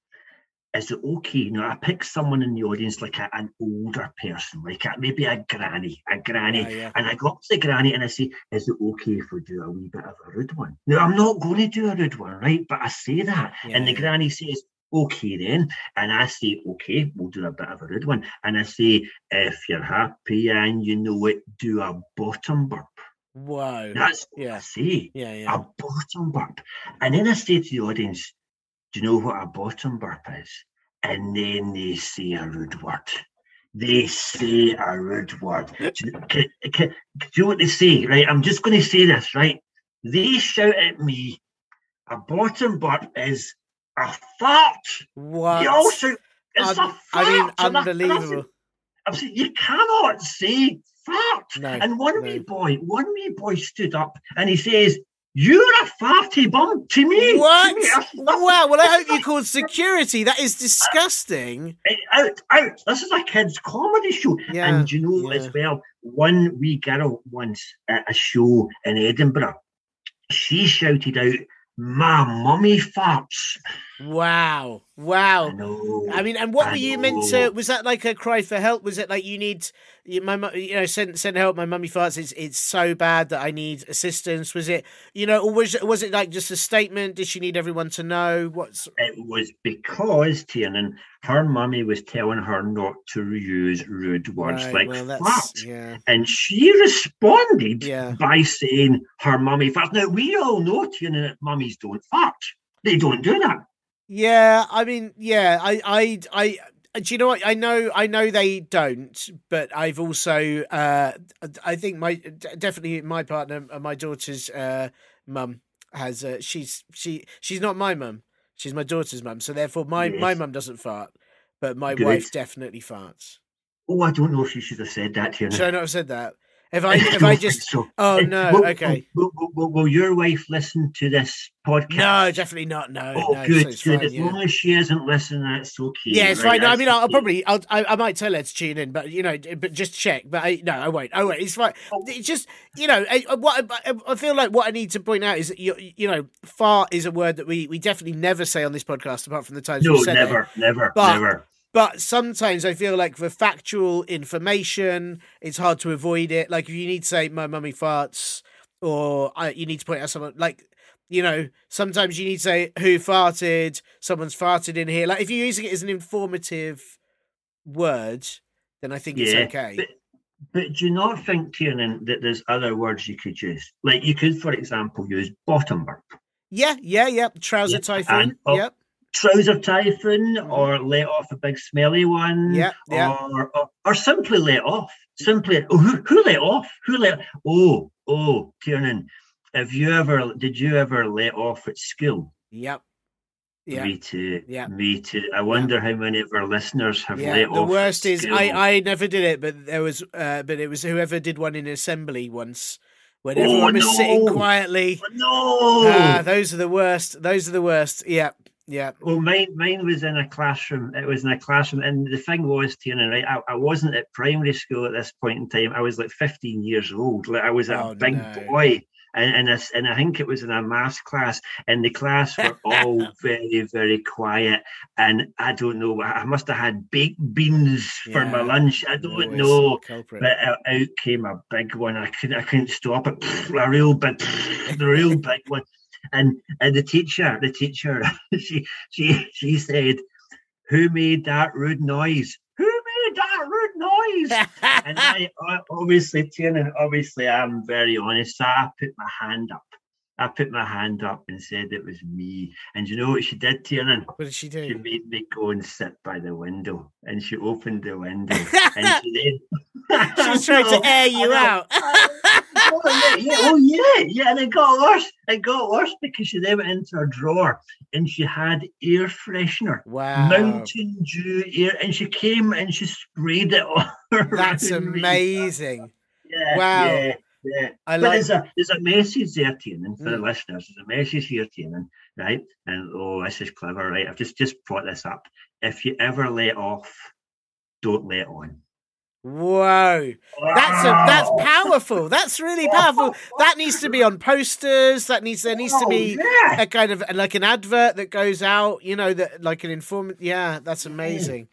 is it okay? Now I pick someone in the audience, like a, an older person, like a, maybe a granny, a granny, oh, yeah. and I go up to the granny and I say, "Is it okay if we do a wee bit of a rude one?" Now I'm not going to do a rude one, right? But I say that, yeah, and the yeah. granny says, "Okay then," and I say, "Okay, we'll do a bit of a rude one," and I say, "If you're happy and you know it, do a bottom burp." Wow, that's what yeah. I say, yeah, yeah, a bottom burp, and then I say to the audience, "Do you know what a bottom burp is?" And then they say a rude word. They say a rude word. Do you know, can, can, do you know what they say, right? I'm just going to say this, right? They shout at me, "A bottom burp is a fart." What? They all shout, "It's um, a fart." I mean, unbelievable. I'm saying, you cannot say fart. No, and one no. wee boy, one wee boy stood up and he says, You're a farty bum to me. What? To me. Wow. Well, I hope you called security. That is disgusting. Out, out. This is a kids' comedy show. Yeah. And you know yeah. as well, one wee girl once at a show in Edinburgh, she shouted out, "My mummy farts." Wow. Wow. I, I mean, and what I were you know. meant to, was that like a cry for help? Was it like, you need, you, my, you know, send send help, my mummy farts, it's, it's so bad that I need assistance? Was it, you know, or was, was it like just a statement? Did she need everyone to know? What's... It was because, Tiernan, her mummy was telling her not to use rude words right, like well, fart. Yeah. And she responded yeah. by saying her mummy farts. Now, we all know, Tiernan, that mummies don't fart. They don't do that. Yeah, I mean, yeah, I, I, I, do you know what? I know, I know they don't, but I've also, uh, I think my, definitely my partner, my daughter's, uh, mum has, uh, she's, she, she's not my mum. She's my daughter's mum. So therefore my, yes. my mum doesn't fart, but my Good. wife definitely farts. Oh, I don't know if you should have said that here. Should I not have said that? If I, if I, I just, so. oh no, will, okay. Will, will, will, will your wife listen to this podcast? No, definitely not. No. Oh, no, good. So good. Fine, as yeah. long as she isn't listening, that's okay. Yeah, it's right. fine. That's I mean, I'll, I'll probably, I'll, I, I might tell her to tune in, but you know, but just check. But I, no, I won't. I won't. It's fine. It's just, you know, I, what I, I feel like what I need to point out is that you, you know, fart is a word that we, we definitely never say on this podcast, apart from the times no, we said never, it. never, but, never. But sometimes I feel like for factual information, it's hard to avoid it. Like if you need to say my mummy farts, or I, you need to point out someone, like, you know, sometimes you need to say who farted, someone's farted in here. Like if you're using it as an informative word, then I think yeah, it's okay. But, but do you not think, Tiernan, that there's other words you could use? Like you could, for example, use bottom burp. Yeah, yeah, yeah. Trouser yeah, typhoon. Up- yep. Trouser typhoon, or let off a big smelly one, yeah, yeah. Or, or or simply let off. Simply, oh, who, who let off? Who let? Oh, oh, Tiernan, have you ever? Did you ever let off at school? Yep. Yeah. Me too. Yeah. Me too. I wonder yeah. how many of our listeners have yeah. let the off. The worst at is school. I I never did it, but there was uh, but it was whoever did one in assembly once. When everyone oh, no. was sitting quietly. Oh, no. Uh, those are the worst. Those are the worst. Yeah. Yeah. Well, mine mine was in a classroom. It was in a classroom. And the thing was, Tiernan, right, I, I wasn't at primary school at this point in time. I was like fifteen years old. Like I was a oh, big no. boy. And and I, and I think it was in a maths class. And the class were all very, very quiet. And I don't know. I must have had baked beans yeah, for my lunch. I don't know. Culprit. But out, out came a big one. I couldn't, I couldn't stop it. A real big, a real big one. And and the teacher, the teacher, she she she said, "Who made that rude noise? Who made that rude noise?" And I, I obviously, Tiernan, obviously, I'm very honest. So I put my hand up. I put my hand up and said it was me. And you know what she did, Tiernan? What did she do? She made me go and sit by the window. And she opened the window. and she, then... she was trying to air you out. oh, yeah, yeah, oh, yeah, yeah. And it got worse. It got worse because she then went into her drawer and she had air freshener. Wow. Mountain Dew air. And she came and she sprayed it on her. That's amazing. Yeah, wow. Yeah. Yeah, I but like... there's a there's a message there, Tiernan, for mm. the listeners. There's a message here, Tiernan, right? And oh, this is clever, right? I've just just brought this up. If you ever let off, don't let on. Whoa, wow. that's a, that's powerful. That's really powerful. That needs to be on posters. That needs there needs oh, to be yeah. a kind of like an advert that goes out. You know that like an informant. Yeah, that's amazing.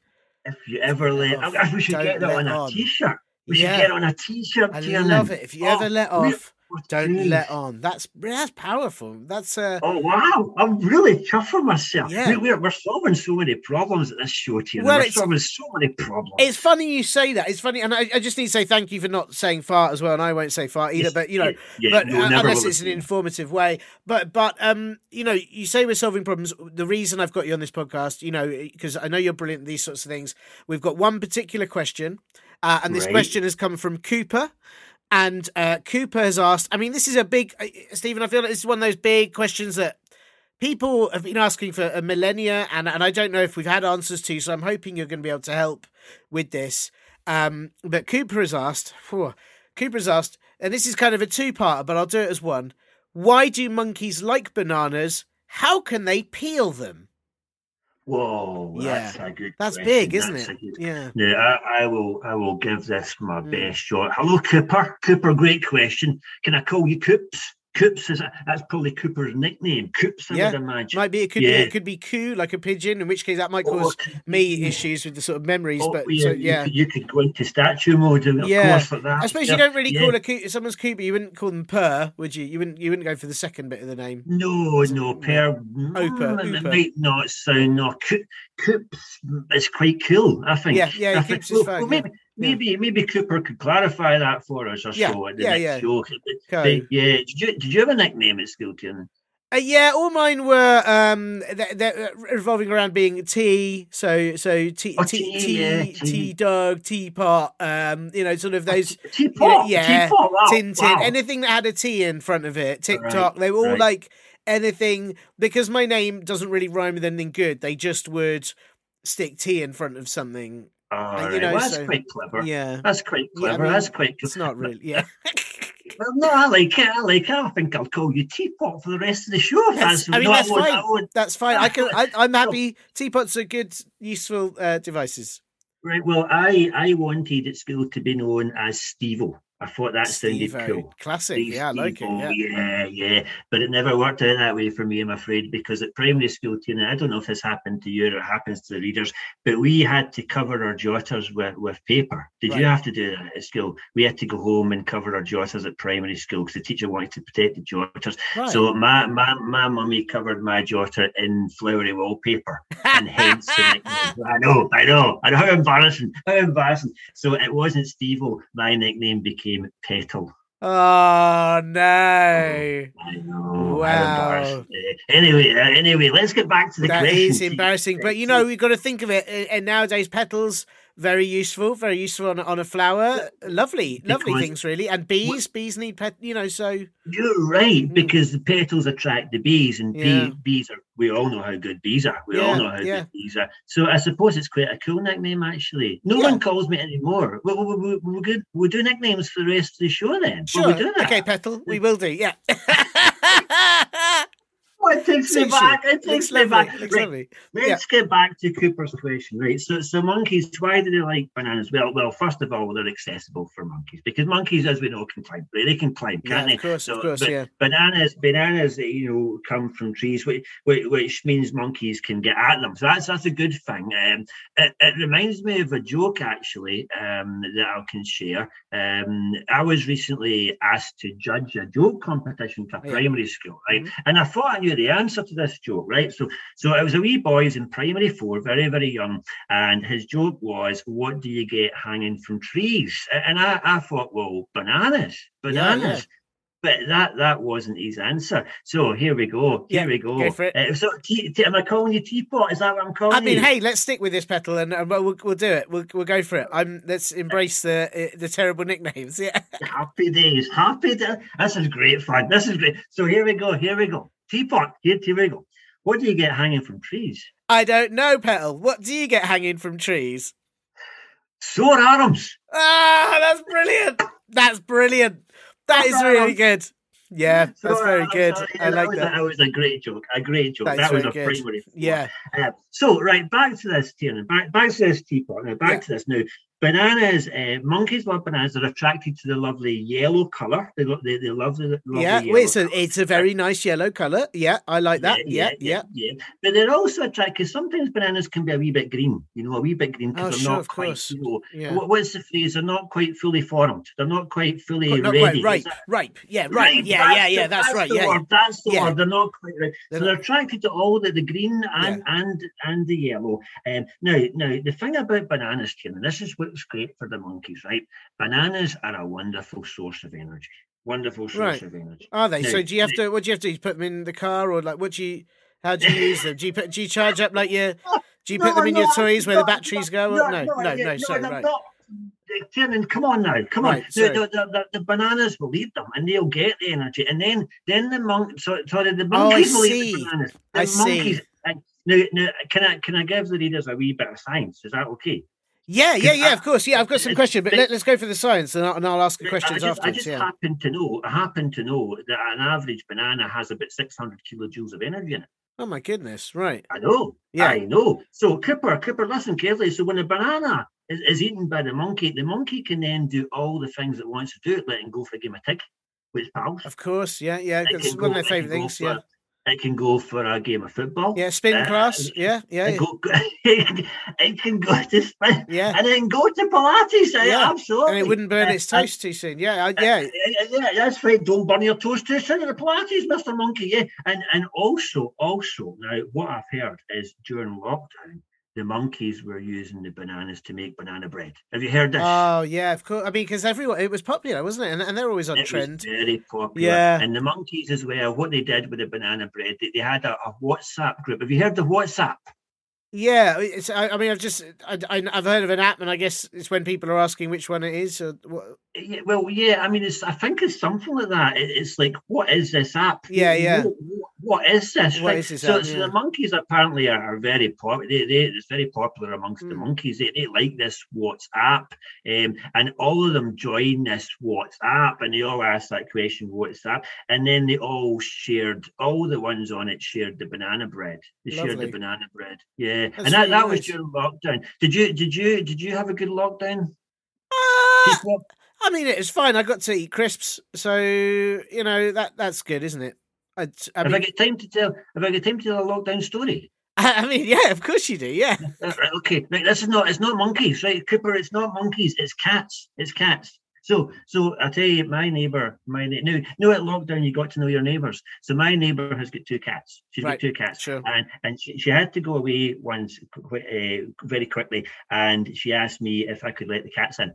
If you ever let, oh, I, we should get that on a on. T-shirt. We yeah. should get on a T-shirt. I Tiernan. love it. If you oh, ever let off, oh, don't geez. let on. That's that's powerful. That's uh... oh wow! I'm really chuffed for myself. Yeah. We're we're solving so many problems at this show, Tiernan. Well, we're solving so many problems. It's funny you say that. It's funny, and I, I just need to say thank you for not saying fart as well, and I won't say fart either. Yes, but you know, yeah, but no, uh, unless it's an informative way. But but um, you know, you say we're solving problems. The reason I've got you on this podcast, you know, because I know you're brilliant at these sorts of things. We've got one particular question. Uh, and this right. question has come from Cooper, and uh, Cooper has asked, I mean, this is a big, uh, Stephen, I feel like this is one of those big questions that people have been asking for a millennia, and, and I don't know if we've had answers to, so I'm hoping you're going to be able to help with this. Um, but Cooper has asked, whew, Cooper has asked, and this is kind of a two-parter, but I'll do it as one. Why do monkeys like bananas? How can they peel them? Whoa, that's yeah. a good That's question. big, isn't that's it? Good... Yeah. Yeah, I, I will I will give this my mm. best shot. Hello, Cooper. Cooper, great question. Can I call you Coops? Coops, is a, that's probably Cooper's nickname. Coops, I yeah. would imagine. Might be, it could, yeah. be, it could be Coo, like a pigeon, in which case that might cause oh, me yeah. issues with the sort of memories. Oh, but yeah, so, yeah. You, could, you could go into statue mode, of yeah. course, for that. I suppose yeah. you don't really yeah. call a Coo, someone's Coo, but you wouldn't call them Per, would you? You wouldn't You wouldn't go for the second bit of the name. No, so, no, Per. Mm, Opa, it Opa. might not sound, no, Coop, Coops is quite cool, I think. Yeah, yeah, I Coops think, is well, fun. Well, yeah. Maybe maybe Cooper could clarify that for us or yeah, so at the yeah, next yeah. show. Okay. Yeah, did you, did you have a nickname at school, Tiernan? Uh, yeah, all mine were um, they're, they're revolving around being tea, so so tea, oh, tea, tea, yeah, tea, tea dog, teapot, um, you know, sort of those. Oh, teapot, you know, yeah, teapot, wow, tin, tin, wow. anything that had a T in front of it, TikTok. Right, they were all right. like anything, because my name doesn't really rhyme with anything good. They just would stick T in front of something. All right. You know, well, that's so, quite clever. Yeah, that's quite clever. Yeah, I mean, that's quite. It's not really. Yeah. Well, no, I like it. I like it. I think I'll call you Teapot for the rest of the show. Yes. That's, I mean, that's fine. One, that that's fine. I can. I, I'm happy. Teapots are good, useful uh, devices. Right. Well, I I wanted at school to be known as Steve-O. I thought that Steve-O. sounded cool. Classic. Steve, yeah, I like Steve-O. it. Yeah. yeah, yeah. But it never worked out that way for me, I'm afraid, because at primary school, Tina, I don't know if this happened to you or it happens to the readers, but we had to cover our jotters with, with paper. Did right. you have to do that at school? We had to go home and cover our jotters at primary school because the teacher wanted to protect the jotters. Right. So my, my, my mummy covered my jotter in flowery wallpaper. And hence the I know, I know. I know. How embarrassing. How embarrassing. So it wasn't Steve-O. My nickname became Petal. Oh no! I know. Wow. Anyway, uh, anyway, let's get back to the that question. That is embarrassing, but you know we've got to think of it. And nowadays, petals very useful, very useful on on a flower. Lovely, because lovely things really. And bees, what? bees need pet. You know, so you're right mm. because the petals attract the bees, and yeah. bees, bees are. We all know how good bees are. We yeah, all know how yeah. good bees are. So I suppose it's quite a cool nickname, actually. No yeah. one calls me anymore. We'll, we'll, we'll, we'll, do, we'll do nicknames for the rest of the show then. Sure. Will we do that? Okay, Petal, we will do, yeah. Oh, it takes me back. It takes me back. Right. Let's yeah. get back to Cooper's question, right? So, so monkeys, why do they like bananas? Well, well, first of all, they're accessible for monkeys because monkeys, as we know, can climb. They can climb, can't yeah, of course, they? So, of course, yeah. Bananas, bananas, you know, come from trees, which, which means monkeys can get at them. So that's that's a good thing. Um, it, it reminds me of a joke actually um, that I can share. Um, I was recently asked to judge a joke competition for yeah. primary school, right? Mm-hmm. And I thought I knew the answer to this joke, right? So, so it was a wee boy in primary four, very, very young, and his joke was, "What do you get hanging from trees?" And I, I thought, well, bananas, bananas. Yeah, yeah. But that that wasn't his answer. So here we go. Here yeah, we go. go for it. Uh, so te- te- am I calling you Teapot? Is that what I'm calling you? I mean, you? hey, let's stick with this, Petal, and, and we'll we'll do it. We'll we'll go for it. I'm let's embrace the the terrible nicknames. Yeah. Happy days. Happy days. This is great fun. This is great. So here we go. Here we go. Teapot. Here, here we go. What do you get hanging from trees? I don't know, Petal. What do you get hanging from trees? Sore arms. Ah, that's brilliant. That's brilliant. That is really good. Yeah, that's so, very good. Sorry, I like that. Was that. A, that was a great joke. A great joke. That, that was a good. primary. Yeah. Uh, so, right, back to this, Tiernan. Back, back to this Teapot. Now, back yeah. to this. Now, bananas, uh, monkeys love bananas. They're attracted to the lovely yellow colour. They, they, they love the lovely yeah. yellow well, it's, a, it's a very nice yellow colour. Yeah, I like that. Yeah, yeah, yeah. yeah. yeah. But they're also attracted, because sometimes bananas can be a wee bit green, you know, a wee bit green, because oh, they're sure, not quite, you know, yeah. what, what's the phrase? They're not quite fully formed. They're not quite fully not ready. Right, ripe, ripe. Yeah, ripe. Right. Yeah, yeah, yeah, that's, that's right. Yeah. Word. That's the yeah. word. They're not quite right. They're so they're attracted to all the, the green and, yeah. and and the yellow. Um, now, now, the thing about bananas, Tiernan, this is what it's great for the monkeys, right? Bananas are a wonderful source of energy. Wonderful source right. of energy. Are they? Now, so do you have to? What do you have to do? You put them in the car, or like, what do you? How do you use them? Do you put? Do you charge up like your? Do you no, put them in no, your toys no, where no, the batteries no, go? No, no, no, no. no, no sorry, no, right. Not, come on now, come on. Right, the, the, the, the bananas will eat them, and they'll get the energy, and then then the monk. Sorry, sorry, the monkeys oh, will see. eat the bananas. The I monkeys, see. Now, now, can I can I give the readers a wee bit of science? Is that okay? Yeah, yeah, yeah, I, of course. Yeah, I've got some questions, but let, let's go for the science and I'll, and I'll ask the questions I just, afterwards. I just yeah. happen to know, I happen to know that an average banana has about six hundred kilojoules of energy in it. Oh, my goodness. Right. I know. Yeah. I know. So, Cooper, Cooper, listen carefully. So, when a banana is, is eaten by the monkey, the monkey can then do all the things it wants to do. It let him go for a game of tag with his pals. Of course. Yeah, yeah. It's one of my favourite things. For, yeah. It can go for a game of football. Yeah, spin uh, class. Yeah, yeah. It, go, it can go to spin. Yeah. And then go to Pilates. Yeah, absolutely. And it wouldn't burn uh, its toast uh, too soon. Yeah, uh, yeah. Uh, yeah, that's right. Don't burn your toast too soon in the Pilates, Mister Monkey. Yeah. And and also, also, now, what I've heard is during lockdown, the monkeys were using the bananas to make banana bread. Have you heard this? Oh, yeah, of course. I mean, because everyone, it was popular, wasn't it? And, and they're always on it trend. It was very popular. Yeah. And the monkeys as well, what they did with the banana bread, they, they had a, a WhatsApp group. Have you heard of WhatsApp? Yeah. It's, I, I mean, I've just, I, I, I've heard of an app, and I guess it's when people are asking which one it is. Or what. Yeah, well, yeah, I mean, it's. I think it's something like that. It, it's like, what is this app? Yeah, yeah. What, what, What is this? What right? is this so, so the monkeys apparently are, are very popular. They, they, it's very popular amongst mm. the monkeys. They, they like this WhatsApp, um, and all of them join this WhatsApp, and they all ask that question, WhatsApp, and then they all shared. All the ones on it shared the banana bread. They Lovely. shared the banana bread. Yeah, That's and that, really that nice. was during lockdown. Did you? Did you? Did you have a good lockdown? Uh, I mean, it was fine. I got to eat crisps, so you know that that's good, isn't it? I, I mean, have I got time to tell? Have I got time to tell a lockdown story? I mean, yeah, of course you do. Yeah. Right, okay. Right, this is not. It's not monkeys, right, Cooper? It's not monkeys. It's cats. It's cats. So, so I tell you, my neighbour, my neighbour. No, at lockdown you got to know your neighbours. So my neighbour has got two cats. She's right. got two cats, sure. and and she, she had to go away once uh, very quickly, and she asked me if I could let the cats in.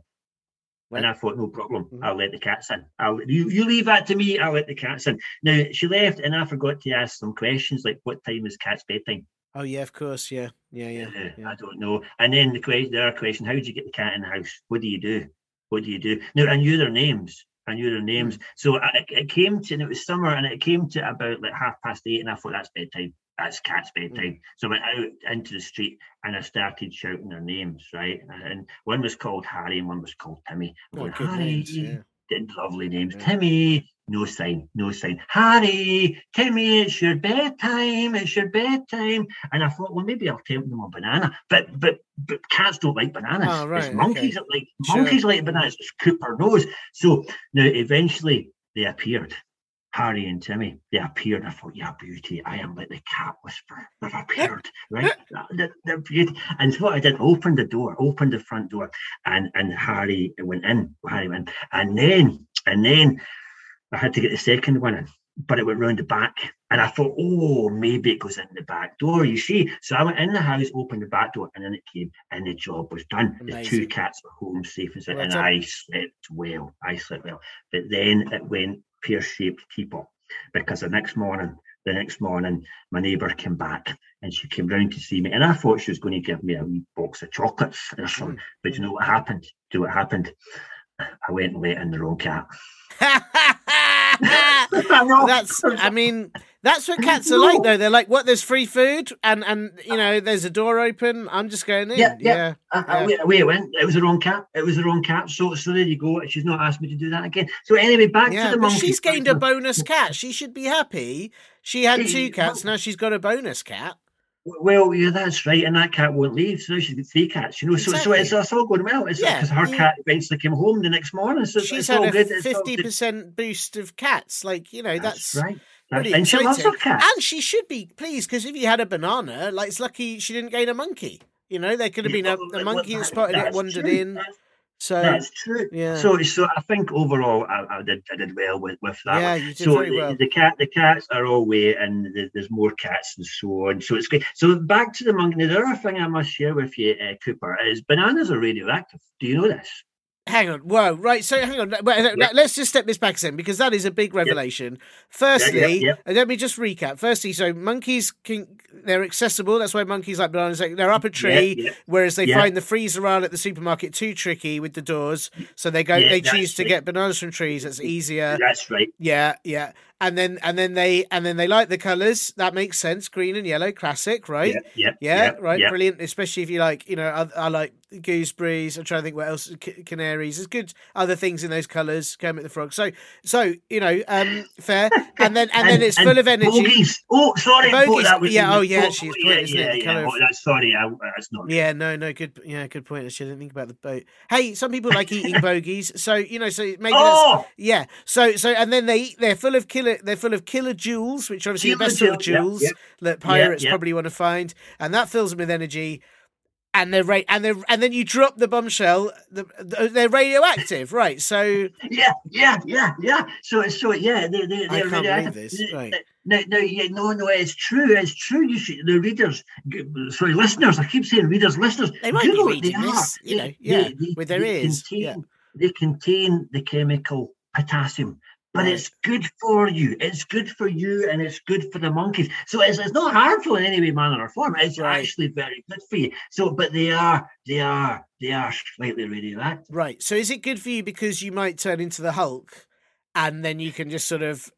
Right. And I thought, no problem, mm-hmm. I'll let the cats in. I'll you, you leave that to me, I'll let the cats in. Now, she left and I forgot to ask some questions like, what time is cat's bedtime? Oh, yeah, of course, yeah. Yeah, yeah. Uh, yeah. I don't know. And then the question, the other question, how do you get the cat in the house? What do you do? What do you do? Now, I knew their names. I knew their names. Mm-hmm. So I, it came to, and it was summer, and it came to about like half past eight, and I thought, that's bedtime. That's cat's bedtime. Mm. So I went out into the street and I started shouting their names, right? And one was called Harry and one was called Timmy. I oh, went, Harry, names, yeah. did lovely names. Yeah. Timmy, no sign, no sign. Harry, Timmy, it's your bedtime, it's your bedtime. And I thought, well, maybe I'll tempt them a banana. But but but cats don't like bananas. Oh, right, it's monkeys okay. that like monkeys sure. like bananas. It's Cooper knows. So now eventually they appeared. Harry and Timmy, they appeared. I thought, yeah, beauty. I am like the cat whisperer. They've appeared, right? they're, they're beauty. And so what I did, opened the door, opened the front door, and, and Harry went in. Harry went in. And then, and then I had to get the second one in, but it went round the back. And I thought, oh, maybe it goes in the back door, you see. So I went in the house, opened the back door, and then it came, and the job was done. Amazing. The two cats were home safe and safe, well, and done. I slept well. I slept well. But then it went pear-shaped teapot, because the next morning, the next morning, my neighbour came back and she came round to see me, and I thought she was going to give me a wee box of chocolates or something. Mm. But you know what happened? Do you know what happened? I went and let in the wrong cat. That's, I mean, that's what cats are no. like, though. They're like, what? There's free food, and and you know, there's a door open. I'm just going in. Yeah, yeah. yeah. I, I, yeah. Away, away it went. It was the wrong cat. It was the wrong cat. So, so there you go. She's not asked me to do that again. So anyway, back yeah, to the monkey. She's gained a bonus cat. She should be happy. She had two cats. Now she's got a bonus cat. Well, yeah, that's right, and that cat won't leave, so she's got three cats, you know. Exactly. So, so it's, it's all going well. It's because yeah, her yeah. cat eventually came home the next morning. So she's it's had all a good. fifty percent boost of cats, like you know. That's, that's right. That's, and she loves her cat, and she should be pleased because if you had a banana, like it's lucky she didn't gain a monkey. You know, there could have been a, a monkey that spotted it, wandered true. in. That's So that's true. Yeah. So, so I think overall I, I did I did well with, with that. Yeah, you did so very well. The, the cat, the cats are all way, and the, there's more cats and so on. So it's great. So back to the monkey. The other thing I must share with you, uh, Cooper, is bananas are radioactive. Do you know this? Hang on. Whoa. Right. So hang on. Yep. Let's just step this back in because that is a big revelation. Yep. Firstly, yep, yep. let me just recap. Firstly, so monkeys can, they're accessible. That's why monkeys like bananas. They're up a tree, yep, yep. whereas they yep. find the freezer aisle at the supermarket too tricky with the doors. So they go, yep, they choose right. to get bananas from trees. That's easier. That's right. Yeah. Yeah. and then and then they and then they like the colours. That makes sense. Green and yellow, classic, right? Yeah, yeah, yeah, yeah right. Yeah. Brilliant, especially if you like, you know, I, I like gooseberries. I'm trying to think what else. C- canaries. There's good other things in those colours. Kermit the Frog. So so you know, um, fair. And then and, and then it's and full of energy. Bogies. Oh, sorry, bogies. That was yeah. Oh yeah, boat. She's yeah, isn't yeah, it? Yeah, yeah. Of... Oh, sorry, I, that's not. Yeah, no, no, good. Yeah, good point. I shouldn't think about the boat. Hey, some people like eating bogies. So you know, so maybe oh! that's yeah. So so and then they eat. They're full of killer. They're full of killer jewels, which are obviously killer the best sort of jewels yeah, yeah. that pirates yeah, yeah. probably want to find, and that fills them with energy. And they're ra- and they're and then you drop the bombshell. The, the, they're radioactive, right? So yeah, yeah, yeah, yeah. So so yeah, they they they're radioactive. Right. No, no, yeah, no, no. It's true. It's true. You should the readers, sorry, listeners. I keep saying readers, listeners. They might be reading this, you know, yeah, they, they, with their they ears. Contain, yeah. They contain the chemical potassium. But it's good for you. It's good for you, and it's good for the monkeys. So it's, it's not harmful in any way, manner, or form. It's right. actually very good for you. So, but they are, they are, they are slightly radioactive. Right. So, is it good for you because you might turn into the Hulk, and then you can just sort of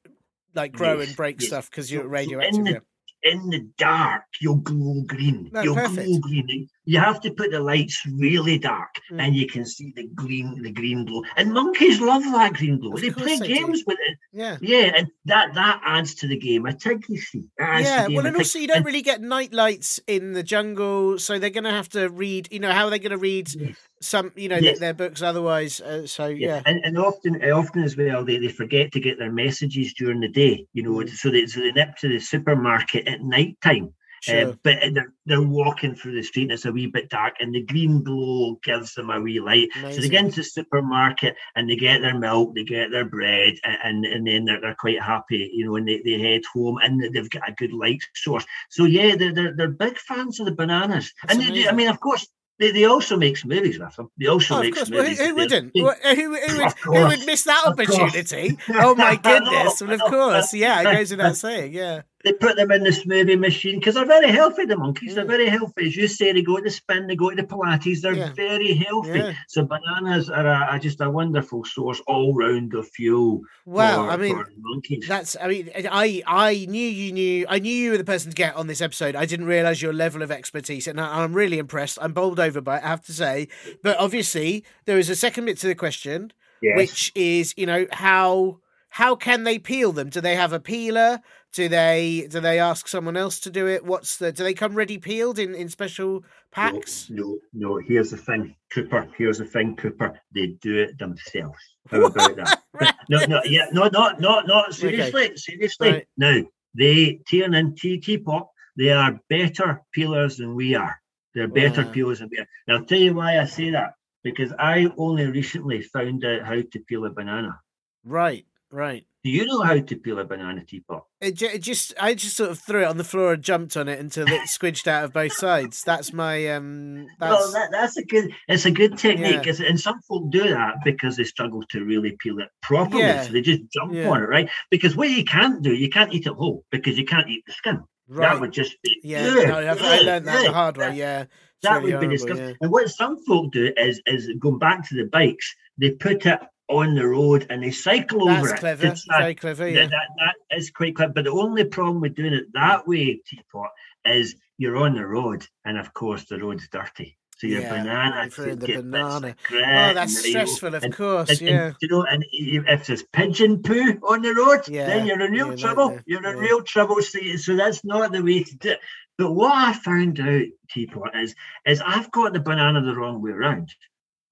like grow yes, and break yes. stuff because you're so, radioactive? So in, the, in the dark, you'll glow green. No, you'll perfect. glow green. You have to put the lights really dark, mm. and you can see the green, the green glow. And monkeys love that green glow. Of they play they games do. with it. Yeah, yeah, and that, that adds to the game. I think you see. Yeah, well, and also you don't and, really get night lights in the jungle, so they're going to have to read. You know, how are they going to read yes. some? You know, yes. their, their books otherwise. Uh, so yeah, yeah. And, and often, often as well, they, they forget to get their messages during the day. You know, so they so they nip to the supermarket at night time. Sure. Uh, but and they're, they're walking through the street and it's a wee bit dark and the green glow gives them a wee light. Amazing. So they get into the supermarket and they get their milk, they get their bread and, and, and then they're, they're quite happy, you know, and they, they head home and they've got a good light source. So yeah, they're, they're, they're big fans of the bananas. That's and they, they, I mean, of course, They they also make some movies with them. They also oh, make some well, movies. Who, who wouldn't? Who, who, would, who would miss that opportunity? Oh, my goodness. Well, of course. Yeah, it goes without saying, yeah. They put them in the smoothie machine because they're very healthy, the monkeys. They're very healthy. As you say, they go to the spin, they go to the Pilates. They're yeah. very healthy. Yeah. So bananas are a, a, just a wonderful source all round of fuel well, for, I mean, for monkeys. That's, I mean, I, I knew you knew, I knew you were the person to get on this episode. I didn't realise your level of expertise, and I, I'm really impressed. I'm bowled over by it, I have to say. But obviously, there is a second bit to the question, yes. which is, you know, how... How can they peel them? Do they have a peeler? Do they do they ask someone else to do it? What's the? Do they come ready peeled in, in special packs? No, no, no. Here's the thing, Cooper. Here's the thing, Cooper. They do it themselves. How what? about that? Right. No, no, yeah, no, no, no, no. Seriously, okay. seriously. Right. Now they Tiernan T Teapot. They are better peelers than we are. They're better wow. peelers than we are. Now I'll tell you why I say that, because I only recently found out how to peel a banana. Right. Right. Do you know how to peel a banana, Teapot? It, it just, I just sort of threw it on the floor and jumped on it until it squidged out of both sides. That's my. Um, that's... Well, that, that's a good. It's a good technique, yeah. and some folk do that because they struggle to really peel it properly, yeah. so they just jump yeah. on it, right? Because what you can't do, you can't eat it whole because you can't eat the skin. Right. That would just be. Yeah, yeah. No, I learned that the hard way. Yeah. That really would horrible, be disgusting. Yeah. And what some folk do is, is going back to the bikes, they put it on the road and they cycle That's over it. Clever. That's clever. Very clever. Yeah. That, that, that is quite clever. But the only problem with doing it that way, Teapot, is you're on the road and, of course, the road's dirty. So your yeah, banana could get banana. Oh, that's stressful, of and, course. And, yeah, and, you know, and if there's pigeon poo on the road, yeah, then you're in real you're trouble. There, you're yeah. in real trouble. So, so that's not the way to do it. But what I found out, Teapot, is is I've got the banana the wrong way around.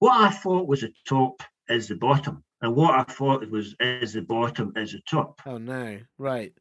What I thought was a top is the bottom, and what I thought was is the bottom is the top. Oh no! Right.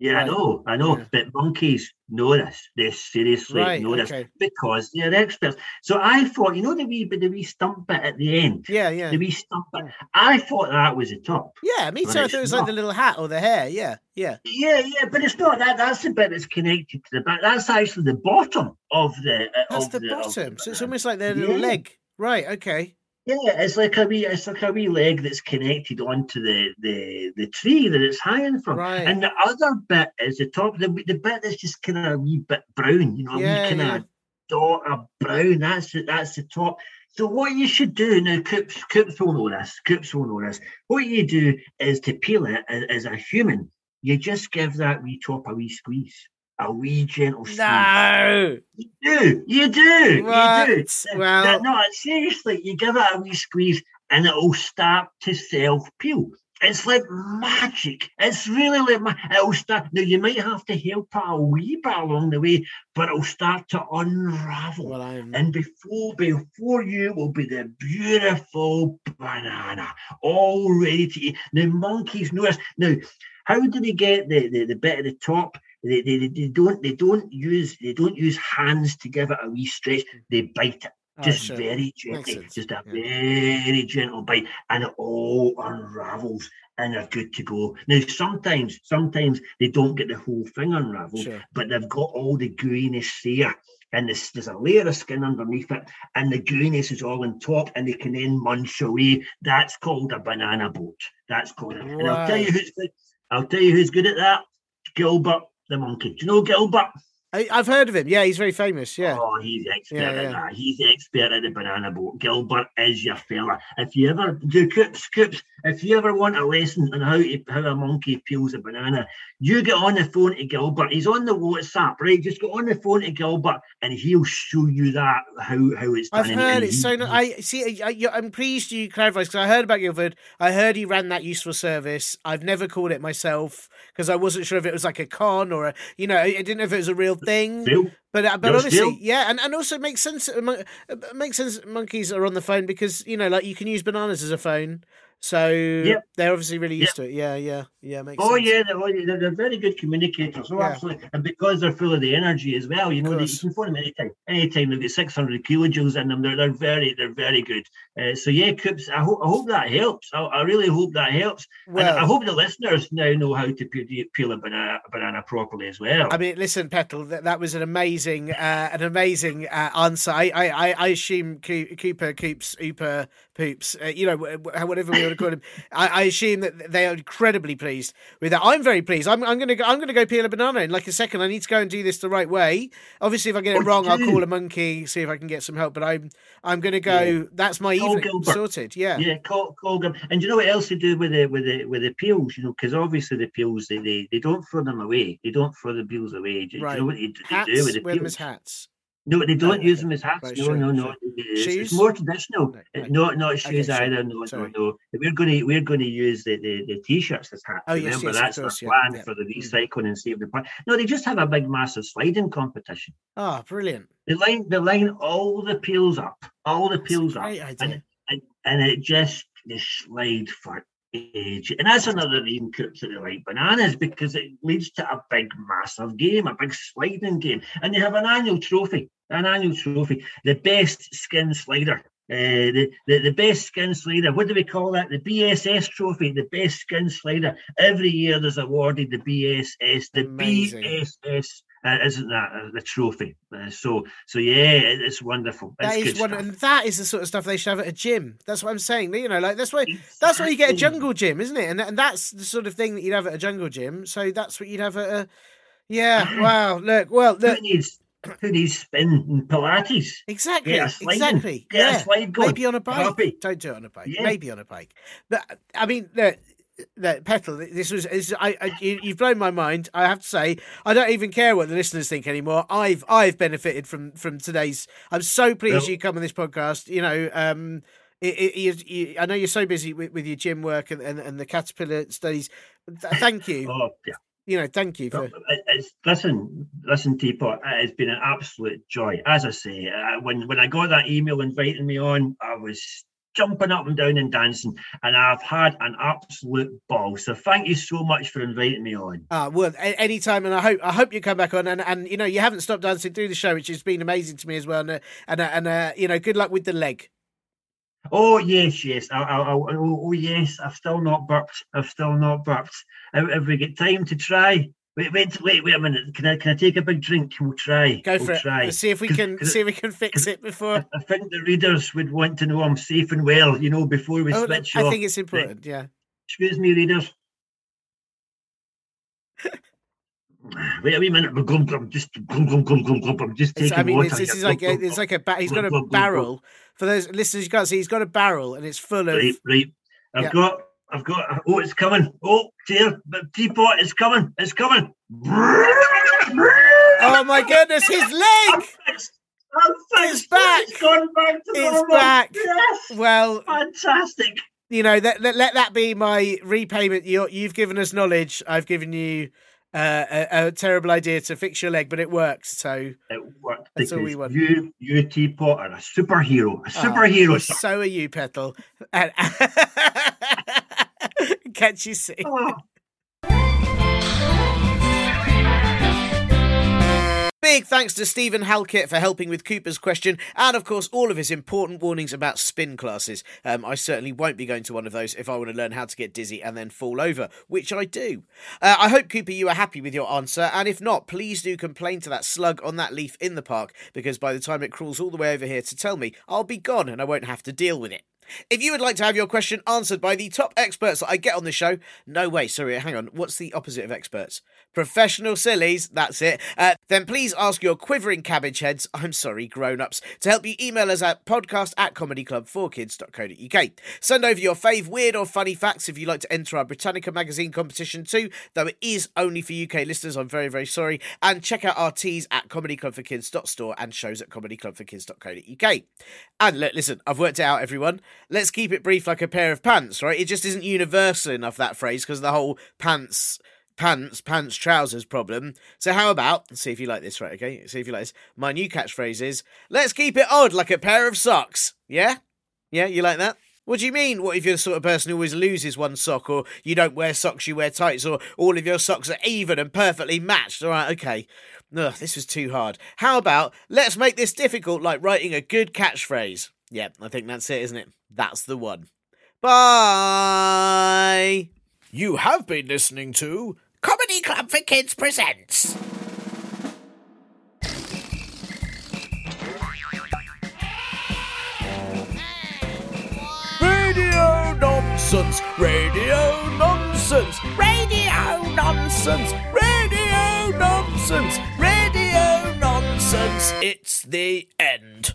Yeah, right. I know, I know, yeah. but monkeys know this. They seriously right, know this okay. because they're experts. So I thought, you know, the wee, the wee stump bit at the end. Yeah, yeah. The wee stump bit. I thought that was the top. Yeah, me too. I thought it was not. Like the little hat or the hair. Yeah, yeah. Yeah, yeah, but it's not that. That's the bit that's connected to the back. That's actually the bottom of the. Uh, that's of the, the bottom. Of, so it's almost like their yeah. little leg. Right. Okay. Yeah, it's like a wee, it's like a wee leg that's connected onto the, the, the tree that it's hanging from, right. and the other bit is the top, the, the bit that's just kind of a wee bit brown, you know, yeah, a wee kind yeah. of dot of brown. That's the, that's the top. So what you should do now, Coops, Coops will know this. Coops will know this. What you do is to peel it as, as a human. you just give that wee chop a wee squeeze, a wee gentle squeeze. No, you do, you do, what? you do. Well, no, seriously, you give it a wee squeeze, and it will start to self peel. It's like magic. It's really like magic. It'll start. Now, you might have to help her a wee bit along the way, but it'll start to unravel. Well, and before before you will be the beautiful banana, all ready to eat. Now, monkeys know this. Now, how do they get the, the, the bit at the top? They, they they don't they don't use they don't use hands to give it a wee stretch. They bite it. Just oh, sure. very gently, just a yeah. very gentle bite, and it all unravels and they're good to go. Now, sometimes, sometimes they don't get the whole thing unraveled, sure. but they've got all the gooiness there, and there's, there's a layer of skin underneath it, and the gooiness is all on top, and they can then munch away. That's called a banana boat. That's called it. Wow. And I'll tell you who's good. I'll tell you who's good at that. Gilbert the monkey. Do you know Gilbert? I've heard of him. Yeah, he's very famous. Yeah. Oh, he's expert yeah, yeah. at that. He's expert at the banana boat. Gilbert is your fella. If you ever do Coops, Coops, if you ever want a lesson on how to, how a monkey peels a banana, you get on the phone to Gilbert. He's on the WhatsApp, right? Just get on the phone to Gilbert, and he'll show you that how, how it's done. I've heard and, and it's so. No, I see. I, I, I'm pleased you clarified because I heard about Gilbert. I heard he ran that useful service. I've never called it myself because I wasn't sure if it was like a con or a, you know, I didn't know if it was a real thing, still, but but honestly, still. yeah, and, and also it makes sense. It makes sense. Monkeys are on the phone because you know, like you can use bananas as a phone, so yep. they're obviously really used yep. to it. Yeah, yeah, yeah. Makes oh sense. yeah, they're, they're, they're very good communicators. Oh, yeah. absolutely, and because they're full of the energy as well, you know, they, you can phone them anytime. Anytime they've got six hundred kilojoules in them, they're they're very they're very good. Uh, so yeah, Coops, I hope I hope that helps. I, I really hope that helps. Well, and I hope the listeners now know how to peel, peel a banana a banana properly as well. I mean, listen, Petal, that, that was an amazing uh, an amazing uh, answer. I I I assume Cooper Coops Ooper Poops, uh, you know, whatever we want to call him. I, I assume that they are incredibly pleased with that. I'm very pleased. I'm, I'm gonna go, I'm gonna go peel a banana in like a second. I need to go and do this the right way. Obviously, if I get it wrong, I'll call a monkey, see if I can get some help. But I'm I'm gonna go. Yeah. That's my evening Gilbert. sorted. Yeah, yeah. Call, call them. And you know what else to do with the with the with the peels? You know, because obviously the peels they, they they don't throw them away. They don't throw the peels away. Do, right. do you know what they, hats, they do with the wear peels? Them as hats. No, they don't no, use them as hats. Right, no, sure, no, no, no. Shoes? It's more traditional. No, right. Not not shoes okay, either. No, sorry. no, no. We're going to we're going to use the, the, the t-shirts as hats. Oh, Remember, yes, yes, that's course, our plan yeah. for the recycling and save the planet. No, they just have a big, massive sliding competition. Ah, oh, brilliant! They line they line all the peels up, all the peels up, and, and and it just they slide for age. And that's another reason Coops that they like bananas, because it leads to a big, massive game, a big sliding game, and they have an annual trophy. An annual trophy, the best skin slider, uh, the, the the best skin slider. What do we call that? The B S S trophy, the best skin slider. Every year there's awarded the B S S, the Amazing. B S S. Uh, isn't that uh, the trophy? Uh, so, so yeah, it, it's wonderful. It's that is wonderful, and that is the sort of stuff they should have at a gym. That's what I'm saying. You know, like that's why exactly. that's why you get a jungle gym, isn't it? And and that's the sort of thing that you'd have at a jungle gym. So that's what you'd have at a. Yeah. Wow. Look. Well. Look. Who needs spin and Pilates? Exactly. Get a slide exactly. Get yeah. a slide going. Maybe on a bike. Happy. Don't do it on a bike. Yeah. Maybe on a bike. But I mean, look, look Petal, this was. This, I, I, you, you've blown my mind. I have to say, I don't even care what the listeners think anymore. I've I've benefited from from today's. I'm so pleased well, you come on this podcast. You know. um It, it, you, you, I know you're so busy with, with your gym work and, and, and the caterpillar studies. Thank you. oh yeah. You know, thank you for it's, listen, listen, Teapot. It's been an absolute joy. As I say, I, when when I got that email inviting me on, I was jumping up and down and dancing, and I've had an absolute ball. So thank you so much for inviting me on. Ah, well, any time, and I hope I hope you come back on. And, and you know, you haven't stopped dancing through the show, which has been amazing to me as well. And uh, and uh, and uh, you know, good luck with the leg. Oh, yes, yes. I, I, I, oh, oh, yes. I've still not burped. I've still not burped. Have we got time to try? Wait, wait, wait, wait a minute. Can I can I take a big drink? We'll try. Go for we'll it. Try. Let's see if we Cause, can cause see if we can fix it before. I think the readers would want to know I'm safe and well, you know, before we oh, switch I off. I think it's important, yeah. Excuse me, readers. Wait a wee minute. I'm just, I'm just taking I mean, water. It's, it's like, it's like a, ba- he's got a barrel. For those listeners, you can't see, he's got a barrel and it's full of... Right, right. I've yeah. got I've got, oh, it's coming. Oh, dear, but teapot, it's coming. It's coming. Oh, my goodness, his leg. It's back. It's gone back to it's normal. Back. Yes. Well, fantastic. You know, that, that, let that be my repayment. You're, you've given us knowledge. I've given you uh, a, a terrible idea to fix your leg, but it works. So it worked. That's all we want. You, you teapot, are a superhero. A superhero. Oh, so are you, Petal. And, can't you see? Oh. Big thanks to Stephen Halkett for helping with Cooper's question and, of course, all of his important warnings about spin classes. Um, I certainly won't be going to one of those if I want to learn how to get dizzy and then fall over, which I do. Uh, I hope, Cooper, you are happy with your answer, and if not, please do complain to that slug on that leaf in the park, because by the time it crawls all the way over here to tell me, I'll be gone and I won't have to deal with it. If you would like to have your question answered by the top experts that I get on the show... No way, sorry, hang on. What's the opposite of experts? Professional sillies, that's it. Uh, then please ask your quivering cabbage heads, I'm sorry, grown-ups, to help you email us at podcast at comedyclub for kids dot co dot uk. Send over your fave weird or funny facts if you'd like to enter our Britannica Magazine competition too, though it is only for U K listeners, I'm very, very sorry. And check out our teas at comedyclubforkids dot store and shows at comedyclubforkids dot co dot uk. And look, listen, I've worked it out, everyone. Let's keep it brief like a pair of pants, right? It just isn't universal enough, that phrase, because the whole pants, pants, pants, trousers problem. So how about, let's see if you like this, right, okay? See if you like this. My new catchphrase is, let's keep it odd like a pair of socks. Yeah? Yeah, you like that? What do you mean? What if you're the sort of person who always loses one sock, or you don't wear socks, you wear tights, or all of your socks are even and perfectly matched? All right, okay. Ugh, this was too hard. How about, let's make this difficult like writing a good catchphrase. Yeah, I think that's it, isn't it? That's the one. Bye! You have been listening to Comedy Club for Kids Presents. Radio Nonsense! Radio Nonsense! Radio Nonsense! Radio Nonsense! Radio Nonsense! It's the end.